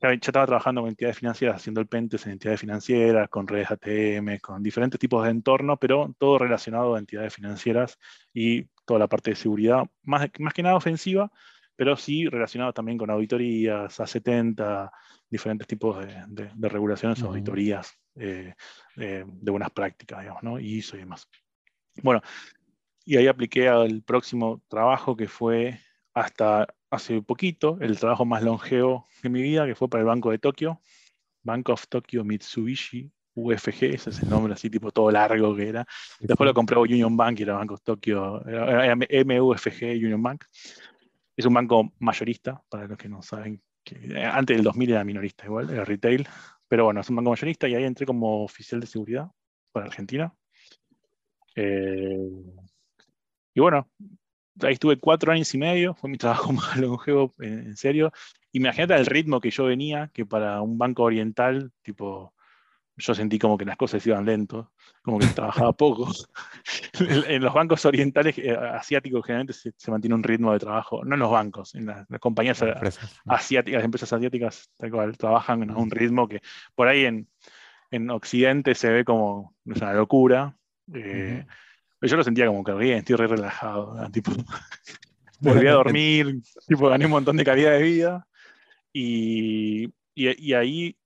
ya estaba trabajando con entidades financieras, haciendo el Pentes en entidades financieras, con redes A T M, con diferentes tipos de entornos, pero todo relacionado a entidades financieras y toda la parte de seguridad, más, más que nada ofensiva, pero sí relacionado también con auditorías, A setenta, diferentes tipos de, de, de regulaciones o uh-huh. auditorías. Eh, eh, de buenas prácticas, digamos, ¿no? Y eso y demás. Bueno, y ahí apliqué al próximo trabajo que fue hasta hace poquito, el trabajo más longevo de mi vida, que fue para el Banco de Tokio, Bank of Tokio Mitsubishi U F G, ese es el nombre así, tipo todo largo que era. Después lo compró Union Bank y era Bank of Tokio, era, era M U F G Union Bank. Es un banco mayorista, para los que no saben, que antes del dos mil era minorista igual, era retail. Pero bueno, es un banco mayorista y ahí entré como oficial de seguridad para Argentina. Eh, y bueno, ahí estuve cuatro años y medio, fue mi trabajo más longevo, en serio. Y me imagínate el ritmo que yo venía, que para un banco oriental, tipo, yo sentí como que las cosas iban lento, como que trabajaba poco. En los bancos orientales, asiáticos, generalmente se, se mantiene un ritmo de trabajo, no en los bancos, en las, las compañías la asiáticas, las empresas asiáticas tal cual, trabajan a un ritmo que por ahí en, en Occidente se ve como es una locura. Eh, uh-huh. Yo lo sentía como que bien, estoy re relajado, ¿verdad? Tipo, volví a dormir, tipo, gané un montón de calidad de vida y, y, y ahí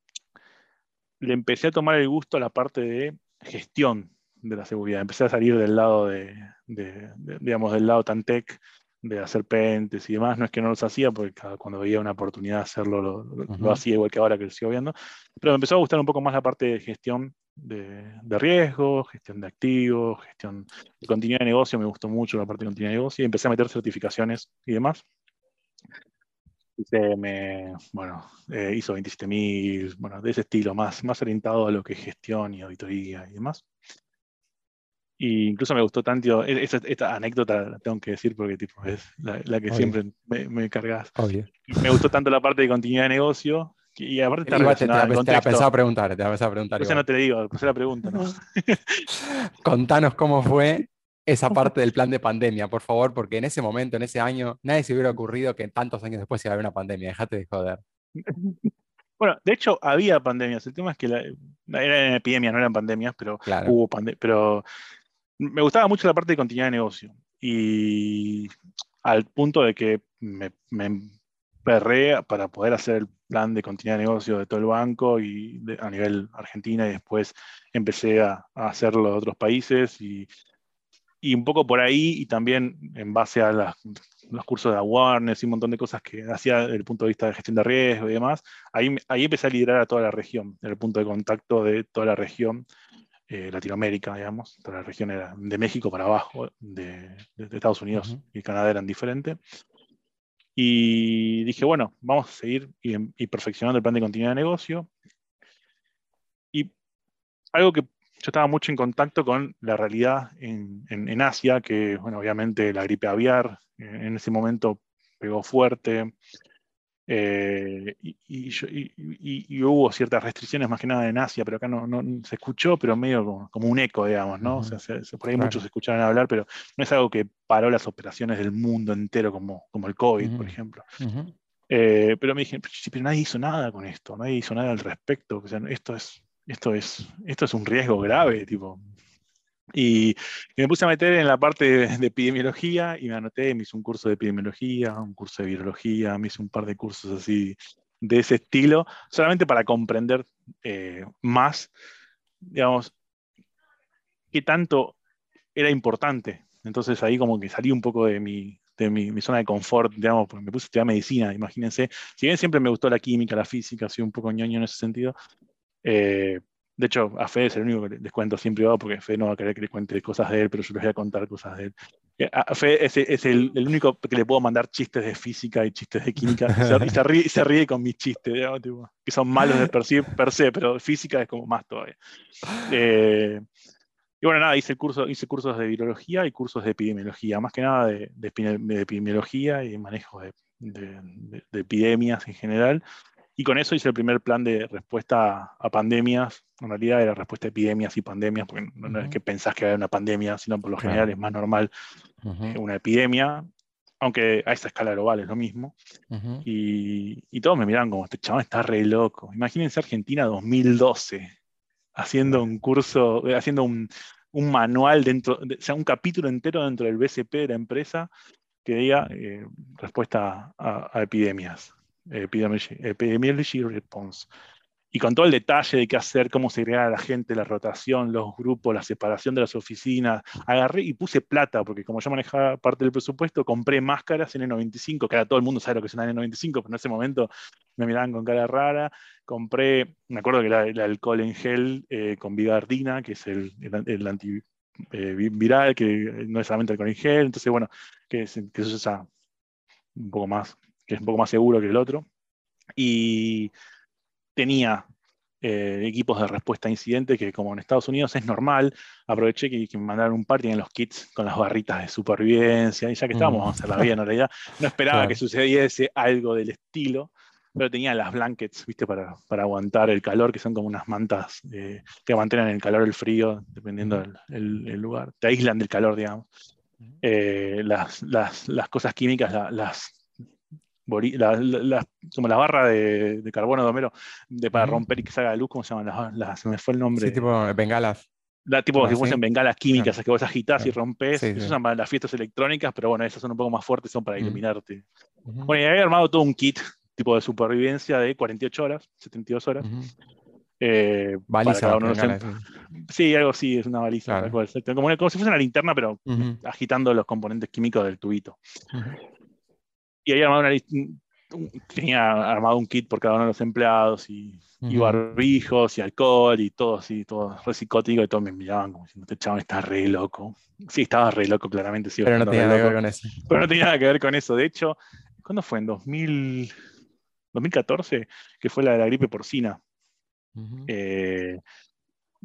le empecé a tomar el gusto a la parte de gestión de la seguridad. Empecé a salir del lado de, de, de digamos, del lado tan tech, de hacer pentes y demás. No es que no los hacía, porque cuando veía una oportunidad de hacerlo, lo, lo, lo hacía igual que ahora que lo sigo viendo. Pero me empezó a gustar un poco más la parte de gestión de, de riesgo, gestión de activos, gestión de continuidad de negocio, me gustó mucho la parte de continuidad de negocio, y empecé a meter certificaciones y demás. Hice, me, bueno, eh, hizo veintisiete mil, bueno, de ese estilo, más, más orientado a lo que es gestión y auditoría y demás. Y incluso me gustó tanto, esta, esta anécdota la tengo que decir porque tipo, es la, la que Obvio. Siempre me, me cargas. Obvio. Me gustó tanto la parte de continuidad de negocio, y aparte está relacionada al contexto. Te la pensaba preguntar, te la pensaba preguntar. Entonces no te digo, pues la pregunta, ¿no? Contanos cómo fue esa parte del plan de pandemia, por favor, porque en ese momento, en ese año, nadie se hubiera ocurrido que tantos años después se iba a haber una pandemia, dejate de joder. Bueno, de hecho había pandemias, el tema es que la, eran epidemias, no eran pandemias, pero claro. hubo pandemias, pero... Me gustaba mucho la parte de continuidad de negocio. Y al punto de que me, me perré para poder hacer el plan de continuidad de negocio de todo el banco y de, a nivel Argentina, y después empecé a, a hacerlo de otros países. Y, y un poco por ahí, y también en base a las, los cursos de awareness y un montón de cosas que hacía desde el punto de vista de gestión de riesgo y demás, ahí, ahí empecé a liderar a toda la región, desde el punto de contacto de toda la región. Eh, Latinoamérica, digamos, toda la región era de México para abajo, de, de, de Estados Unidos uh-huh. y Canadá eran diferentes. Y dije, bueno, vamos a seguir y, y perfeccionando el plan de continuidad de negocio. Y algo que yo estaba mucho en contacto con la realidad en, en, en Asia, que bueno, obviamente la gripe aviar en, en ese momento pegó fuerte. Eh, y, y, y, y, y hubo ciertas restricciones, más que nada en Asia, pero acá no, no se escuchó, pero medio como, como un eco, digamos, ¿no? Uh-huh. O sea, se, se, por ahí claro. muchos escucharon hablar, pero no es algo que paró las operaciones del mundo entero, como, como el COVID, uh-huh. por ejemplo. Uh-huh. eh, pero me dije, pero, pero nadie hizo nada con esto, nadie hizo nada al respecto, o sea, esto es, esto es, esto es un riesgo grave, tipo... Y, y me puse a meter en la parte de, de epidemiología, y me anoté, me hice un curso de epidemiología, un curso de virología, me hice un par de cursos así de ese estilo, solamente para comprender eh, más, digamos, qué tanto era importante. Entonces ahí como que salí un poco de mi, de mi, mi zona de confort, digamos, porque me puse a estudiar medicina, imagínense. Si bien siempre me gustó la química, la física, soy un poco ñoño en ese sentido, eh, de hecho, a Fede es el único que les cuento así en privado, porque Fede no va a querer que le cuente cosas de él, pero yo les voy a contar cosas de él. A Fede es, es el, el único que le puedo mandar chistes de física y chistes de química, y se, y se, ríe, y se ríe con mis chistes, ¿no? Tipo, que son malos de per, per se, pero física es como más todavía. Eh, y bueno, nada, hice, curso, hice cursos de virología y cursos de epidemiología, más que nada de, de, de epidemiología y manejo de, de, de, de epidemias en general. Y con eso hice el primer plan de respuesta a pandemias. En realidad era respuesta a epidemias y pandemias, porque uh-huh. no es que pensás que hay una pandemia, sino por lo claro. general es más normal uh-huh. eh, una epidemia, aunque a esa escala global es lo mismo. Uh-huh. Y, y todos me miraban como, este chabón está re loco. Imagínense Argentina dos mil doce, haciendo un curso, haciendo un, un manual, dentro, de, o sea, un capítulo entero dentro del B C P de la empresa que diga eh, respuesta a, a epidemias. Epidemiology Response, y con todo el detalle de qué hacer, cómo segregar a la gente, la rotación, los grupos, la separación de las oficinas. Agarré y puse plata, porque como yo manejaba parte del presupuesto, compré máscaras N noventa y cinco, que ahora todo el mundo sabe lo que es una N noventa y cinco, pero en ese momento me miraban con cara rara. Compré, me acuerdo que era el alcohol en gel eh, con vigardina, que es el, el, el antiviral, eh, que no es solamente alcohol en gel, entonces bueno, que, es, que eso es a, un poco más... que es un poco más seguro que el otro, y tenía eh, equipos de respuesta a incidentes que, como en Estados Unidos es normal, aproveché que, que me mandaron un par, tienen los kits con las barritas de supervivencia, y ya que estábamos, mm. vamos a hacer la vida en realidad, no esperaba claro. que sucediese algo del estilo, pero tenía las blankets, ¿viste? Para, para aguantar el calor, que son como unas mantas eh, que mantienen el calor, el frío, dependiendo del el, el lugar, te aíslan del calor, digamos. Eh, las, las, las cosas químicas, la, las... La, la, la, como la barra de, de carbono de Homero, de para uh-huh. romper y que salga la luz, ¿cómo se llaman? Las, las, se me fue el nombre. Sí, tipo bengalas. La, tipo, si fuesen bengalas químicas, claro. esas que vos agitás claro. y rompes. Sí, esas sí. son las fiestas electrónicas, pero bueno, esas son un poco más fuertes, son para uh-huh. iluminarte. Uh-huh. Bueno, y había armado todo un kit tipo de supervivencia de cuarenta y ocho horas, setenta y dos horas. Uh-huh. eh, baliza. Bengalas, sí. sí, algo así, es una baliza. Claro. Cual, como, como si fuese una linterna, pero uh-huh. agitando los componentes químicos del tubito. Uh-huh. Y había armado una lista, tenía armado un kit por cada uno de los empleados, y uh-huh. y barbijos y alcohol y todo así, todo re psicótico, y todos me miraban como diciendo, este chabón está re loco. Sí, estaba re loco, claramente. Sí, pero no tenía nada que ver con eso. Pero no tenía nada que ver con eso. De hecho, ¿cuándo fue? En dos mil catorce, que fue la de la gripe porcina. Uh-huh. Eh,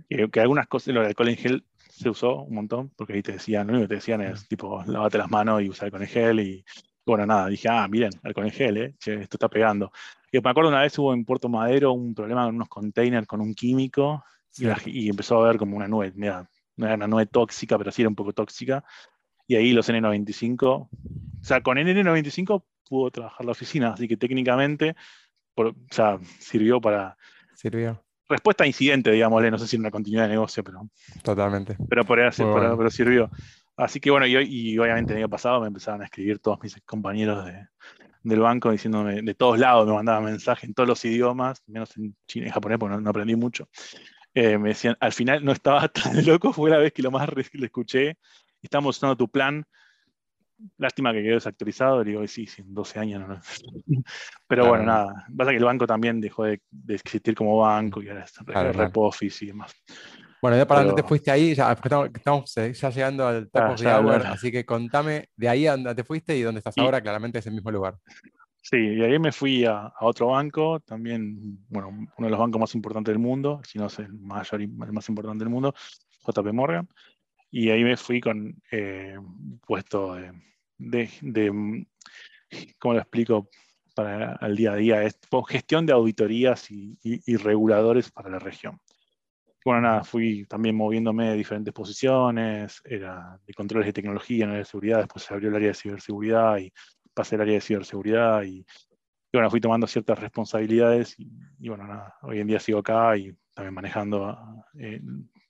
que, que algunas cosas, el alcohol en gel se usó un montón, porque ahí te decían, lo único que te decían es, tipo, lávate las manos y usa alcohol en gel, y bueno, nada, dije, ah, miren, alcohol en gel, eh, che, esto está pegando. Y me acuerdo una vez hubo en Puerto Madero un problema con unos containers con un químico, sí. y, la, y empezó a haber como una nube, mira, no era una nube tóxica, pero sí era un poco tóxica, y ahí los N noventa y cinco, o sea, con N noventa y cinco pudo trabajar la oficina, así que técnicamente, por, o sea, sirvió para... Sirvió. Respuesta a incidente, digámosle, no sé si en una continuidad de negocio, pero... Totalmente. Pero por eso, bueno. pero, pero sirvió. Así que bueno, y, y obviamente el año pasado me empezaron a escribir todos mis compañeros de, del banco diciéndome, de todos lados me mandaban mensajes en todos los idiomas, menos en chino y japonés, porque no, no aprendí mucho. Eh, me decían, al final no estaba tan loco, fue la vez que lo más le escuché, estamos usando tu plan, lástima que quedó desactualizado, le digo, sí, sí, en doce años no, no. Pero claro. Bueno, nada, pasa que el banco también dejó de, de existir como banco y ahora está claro, claro. Rep Office y demás. Bueno, ya para pero... antes te fuiste ahí, ya, estamos, estamos ya llegando al top ah, of the hour, bueno. Así que contame de ahí a donde te fuiste y dónde estás y, ahora, claramente es el mismo lugar. Sí, y ahí me fui a, a otro banco, también, bueno, uno de los bancos más importantes del mundo, si no es el mayor y más importante del mundo, J P Morgan. Y ahí me fui con eh, puesto de, de, de, ¿cómo lo explico? Para el día a día, es gestión de auditorías y, y, y reguladores para la región. Bueno, nada, fui también moviéndome de diferentes posiciones, era de controles de tecnología en el área de seguridad, después se abrió el área de ciberseguridad y pasé el área de ciberseguridad y, y bueno, fui tomando ciertas responsabilidades y, y bueno, nada, hoy en día sigo acá y también manejando eh,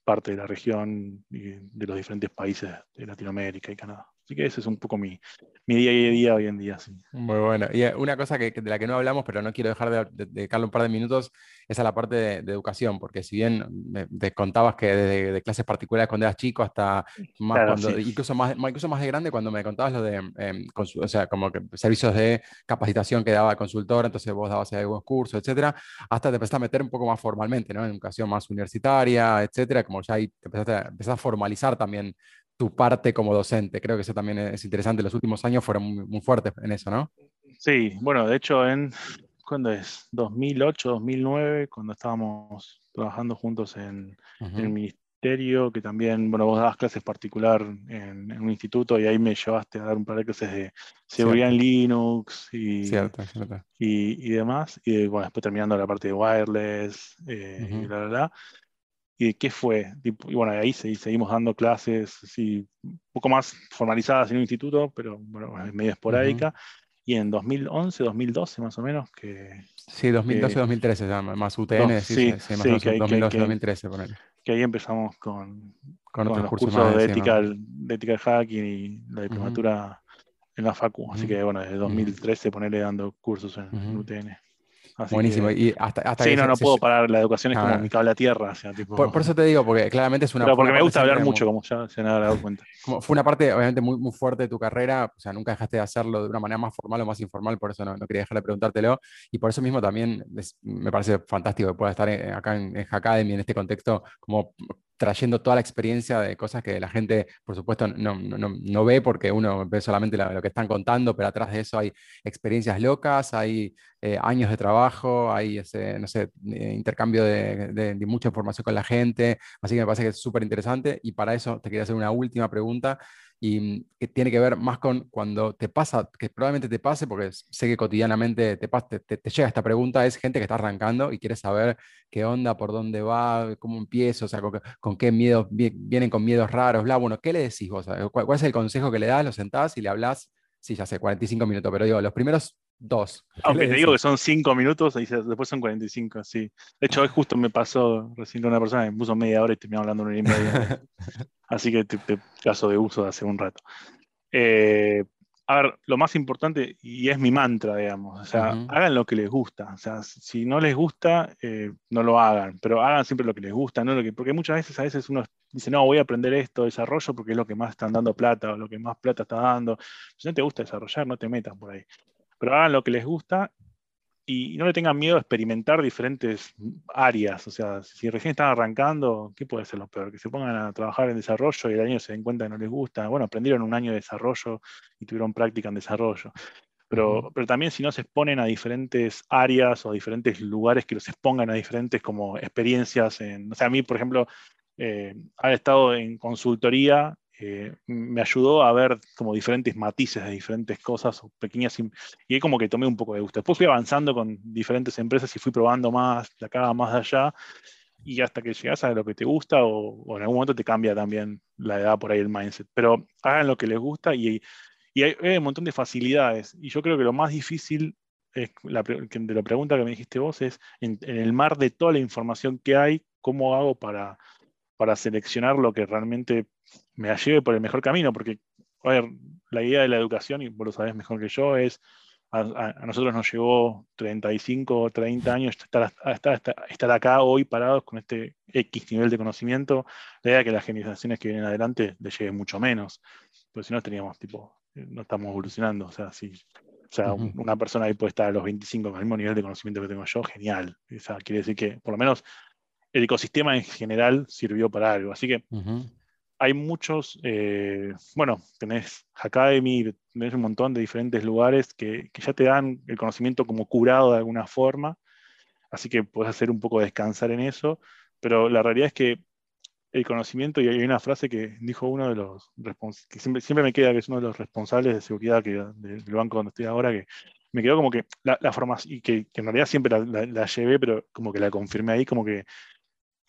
parte de la región y de los diferentes países de Latinoamérica y Canadá. Así que ese es un poco mi, mi día a día hoy en día. Sí. Muy bueno. Y una cosa que, de la que no hablamos, pero no quiero dejar de, de dedicarle un par de minutos, es a la parte de, de educación, porque si bien me, te contabas que desde de clases particulares cuando eras chico hasta más claro, cuando, sí. incluso, más, incluso más de grande, cuando me contabas lo de eh, consu- o sea, como que servicios de capacitación que daba el consultor, entonces vos dabas algunos cursos, etcétera, hasta te empezaste a meter un poco más formalmente, ¿no? En educación más universitaria, etcétera, como ya ahí te empezaste a, empezaste a formalizar también tu parte como docente. Creo que eso también es interesante. Los últimos años fueron muy, muy fuertes en eso, ¿no? Sí, bueno, de hecho en, ¿cuándo es? dos mil ocho, dos mil nueve, cuando estábamos trabajando juntos en, uh-huh. en el ministerio, que también, bueno, vos dabas clases particular en, en un instituto y ahí me llevaste a dar un par de clases de seguridad en Linux y, cierto, cierto. Y, y demás. Y bueno, después terminando la parte de wireless eh, uh-huh. y bla, bla, bla. ¿Y qué fue? Y bueno, ahí seguimos dando clases así, un poco más formalizadas en un instituto, pero bueno, medio esporádica. Uh-huh. Y en dos mil once, dos mil doce más o menos, que... Sí, dos mil doce, dos mil trece, más U T N, no, sí, sí, sí, más sí, dos, que, dos mil doce, dos mil trece, por ahí. Que ahí empezamos con, con, con los cursos, cursos de, ética, de ética del hacking y la diplomatura uh-huh. en la facu. Así que bueno, desde dos mil trece uh-huh. ponerle dando cursos en, uh-huh. en U T N. Así buenísimo. Que, y hasta, hasta sí, que no, se, no puedo se... parar. La educación es ah, como mi cable a tierra. O sea, tipo... por, por eso te digo, porque claramente es una... Pero porque me gusta hablar mucho, como ya se me ha dado cuenta. Como fue una parte, obviamente, muy, muy fuerte de tu carrera. O sea, nunca dejaste de hacerlo de una manera más formal o más informal. Por eso no, no quería dejar de preguntártelo. Y por eso mismo también es, me parece fantástico que puedas estar en, acá en, en Hackademy, en este contexto, como... trayendo toda la experiencia de cosas que la gente, por supuesto, no, no, no ve porque uno ve solamente la, lo que están contando, pero atrás de eso hay experiencias locas, hay eh, años de trabajo, hay ese, no sé, intercambio de, de, de mucha información con la gente, así que me parece que es súper interesante y para eso te quería hacer una última pregunta y que tiene que ver más con cuando te pasa, que probablemente te pase, porque sé que cotidianamente te, te, te llega esta pregunta, es gente que está arrancando y quiere saber qué onda, por dónde va, cómo empiezo, o sea, con, con qué miedos, vienen con miedos raros, bla, bueno, ¿qué le decís vos? ¿Cuál, cuál es el consejo que le das? ¿Lo sentás y le hablás? Sí, ya sé, cuarenta y cinco minutos, pero digo, los primeros dos. Aunque te digo que son cinco minutos, y después son cuarenta y cinco, sí. De hecho, hoy justo me pasó recién con una persona que me puso media hora y terminaba hablando una hora y media. Así que te, te caso de uso de hace un rato. Eh, a ver, lo más importante, y es mi mantra, digamos, o sea, uh-huh. hagan lo que les gusta. O sea, si no les gusta, eh, no lo hagan, pero hagan siempre lo que les gusta, no lo que, porque muchas veces a veces uno dice, no, voy a aprender esto, desarrollo, porque es lo que más están dando plata, o lo que más plata está dando. Si no te gusta desarrollar, no te metas por ahí. Pero hagan lo que les gusta y no le tengan miedo a experimentar diferentes áreas. O sea, si recién están arrancando, ¿qué puede ser lo peor? Que se pongan a trabajar en desarrollo y al año se den cuenta que no les gusta. Bueno, aprendieron un año de desarrollo y tuvieron práctica en desarrollo. Pero, uh-huh. pero también si no se exponen a diferentes áreas o a diferentes lugares que los expongan a diferentes como experiencias. En, o sea, a mí, por ejemplo, eh, haber estado en consultoría eh, me ayudó a ver como diferentes matices de diferentes cosas o pequeñas. Y ahí como que tomé un poco de gusto. Después fui avanzando con diferentes empresas y fui probando más de acá, más de allá. Y hasta que llegas a lo que te gusta o, o en algún momento te cambia también la edad por ahí el mindset. Pero hagan lo que les gusta y... Y hay, hay un montón de facilidades. Y yo creo que lo más difícil, es la, de la pregunta que me dijiste vos, es en, en el mar de toda la información que hay, ¿cómo hago para, para seleccionar lo que realmente me lleve por el mejor camino? Porque, a ver, la idea de la educación, y vos lo sabés mejor que yo, es, a, a nosotros nos llevó treinta y cinco, treinta años estar, estar, estar acá hoy parados con este X nivel de conocimiento. La idea es que las generaciones que vienen adelante les lleve mucho menos. Porque si no teníamos tipo... no estamos evolucionando, o sea, si, o sea uh-huh. una persona ahí puede estar a los veinticinco con el mismo nivel de conocimiento que tengo yo, genial. O sea, quiere decir que, por lo menos, el ecosistema en general sirvió para algo. Así que uh-huh. hay muchos, eh, bueno, tenés Hackademy, tenés un montón de diferentes lugares que, que ya te dan el conocimiento como curado de alguna forma, así que podés hacer un poco descansar en eso, pero la realidad es que el conocimiento, y hay una frase que dijo uno de los responsables, que siempre, siempre me queda, que es uno de los responsables de seguridad que, del banco donde estoy ahora, que me quedó como que la, la formación, y que, que en realidad siempre la, la, la llevé, pero como que la confirmé ahí, como que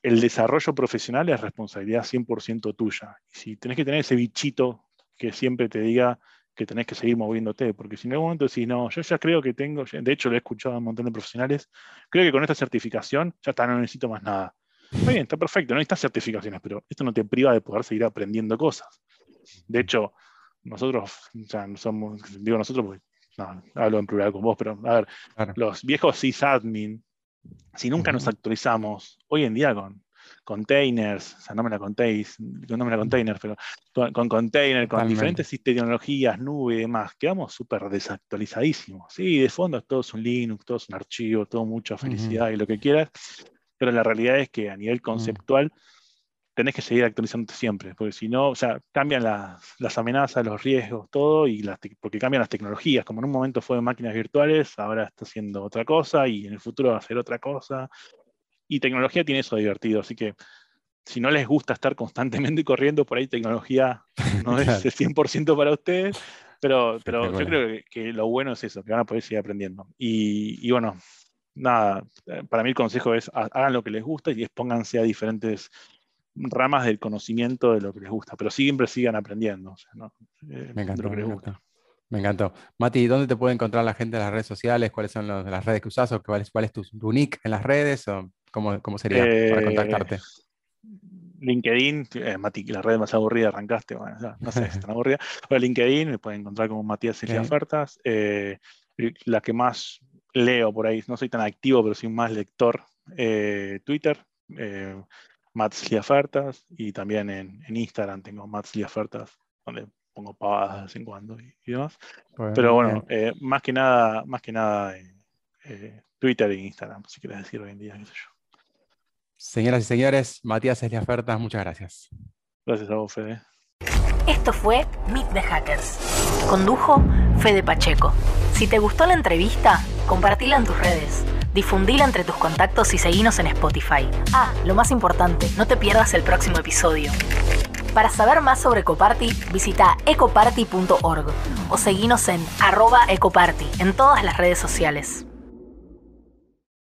el desarrollo profesional es responsabilidad cien por ciento tuya. Y si tenés que tener ese bichito que siempre te diga que tenés que seguir moviéndote, porque si en algún momento decís, no, yo ya creo que tengo, de hecho lo he escuchado a un montón de profesionales, creo que con esta certificación ya está, no necesito más nada. Muy bien, está perfecto, no necesitas certificaciones, pero esto no te priva de poder seguir aprendiendo cosas. De hecho, nosotros, ya no somos, digo nosotros porque no, hablo en plural con vos, pero a ver, claro. los viejos sysadmin, si nunca nos actualizamos, hoy en día con containers, o sea, no me la contéis, no me la containers, pero con, con container, con También. diferentes tecnologías, nube y demás, quedamos súper desactualizadísimos. Sí, de fondo todo es un Linux, todo es un archivo, todo mucha felicidad uh-huh. y lo que quieras. Pero la realidad es que a nivel conceptual tenés que seguir actualizándote siempre, porque si no, o sea, cambian las, las amenazas, los riesgos, todo, y las porque cambian las tecnologías, como en un momento fue máquinas virtuales, ahora está haciendo otra cosa, y en el futuro va a ser otra cosa, y tecnología tiene eso divertido, así que si no les gusta estar constantemente corriendo, por ahí tecnología no es el cien por ciento para ustedes, pero, pero yo bueno. creo que, que lo bueno es eso, que van a poder seguir aprendiendo, y, y bueno... Nada, para mí el consejo es hagan lo que les gusta y expónganse a diferentes ramas del conocimiento de lo que les gusta, pero siempre sigan aprendiendo. O sea, ¿no? eh, me encantó, lo que les me gusta. Encantó. Me encantó. Mati, ¿dónde te puede encontrar la gente en las redes sociales? ¿Cuáles son los, las redes que usás? ¿O cuál es, cuál es tu, tu nick en las redes? ¿O cómo, cómo sería eh, para contactarte? LinkedIn, eh, Mati, la red más aburrida arrancaste, bueno, ya, no sé si es tan aburrida. Pero LinkedIn, me pueden encontrar como Matías Esliafertas. Eh, la que más... leo por ahí, no soy tan activo, pero soy más lector. Eh, Twitter, eh, Mats Esliafertas, y también en, en Instagram tengo Mats Esliafertas, donde pongo pavadas de vez en cuando y, y demás. Bueno, pero bueno, eh, más que nada, más que nada eh, eh, Twitter e Instagram, si querés decir hoy en día, qué sé yo. Señoras y señores, Matías Esliafertas, muchas gracias. Gracias a vos, Fede. Esto fue Meet the Hackers. Condujo Fede Pacheco. Si te gustó la entrevista, compartila en tus redes, difundila entre tus contactos y seguinos en Spotify. Ah, lo más importante, no te pierdas el próximo episodio. Para saber más sobre Ecoparty, visita ecoparty punto org o seguinos en arroba ecoparty en todas las redes sociales.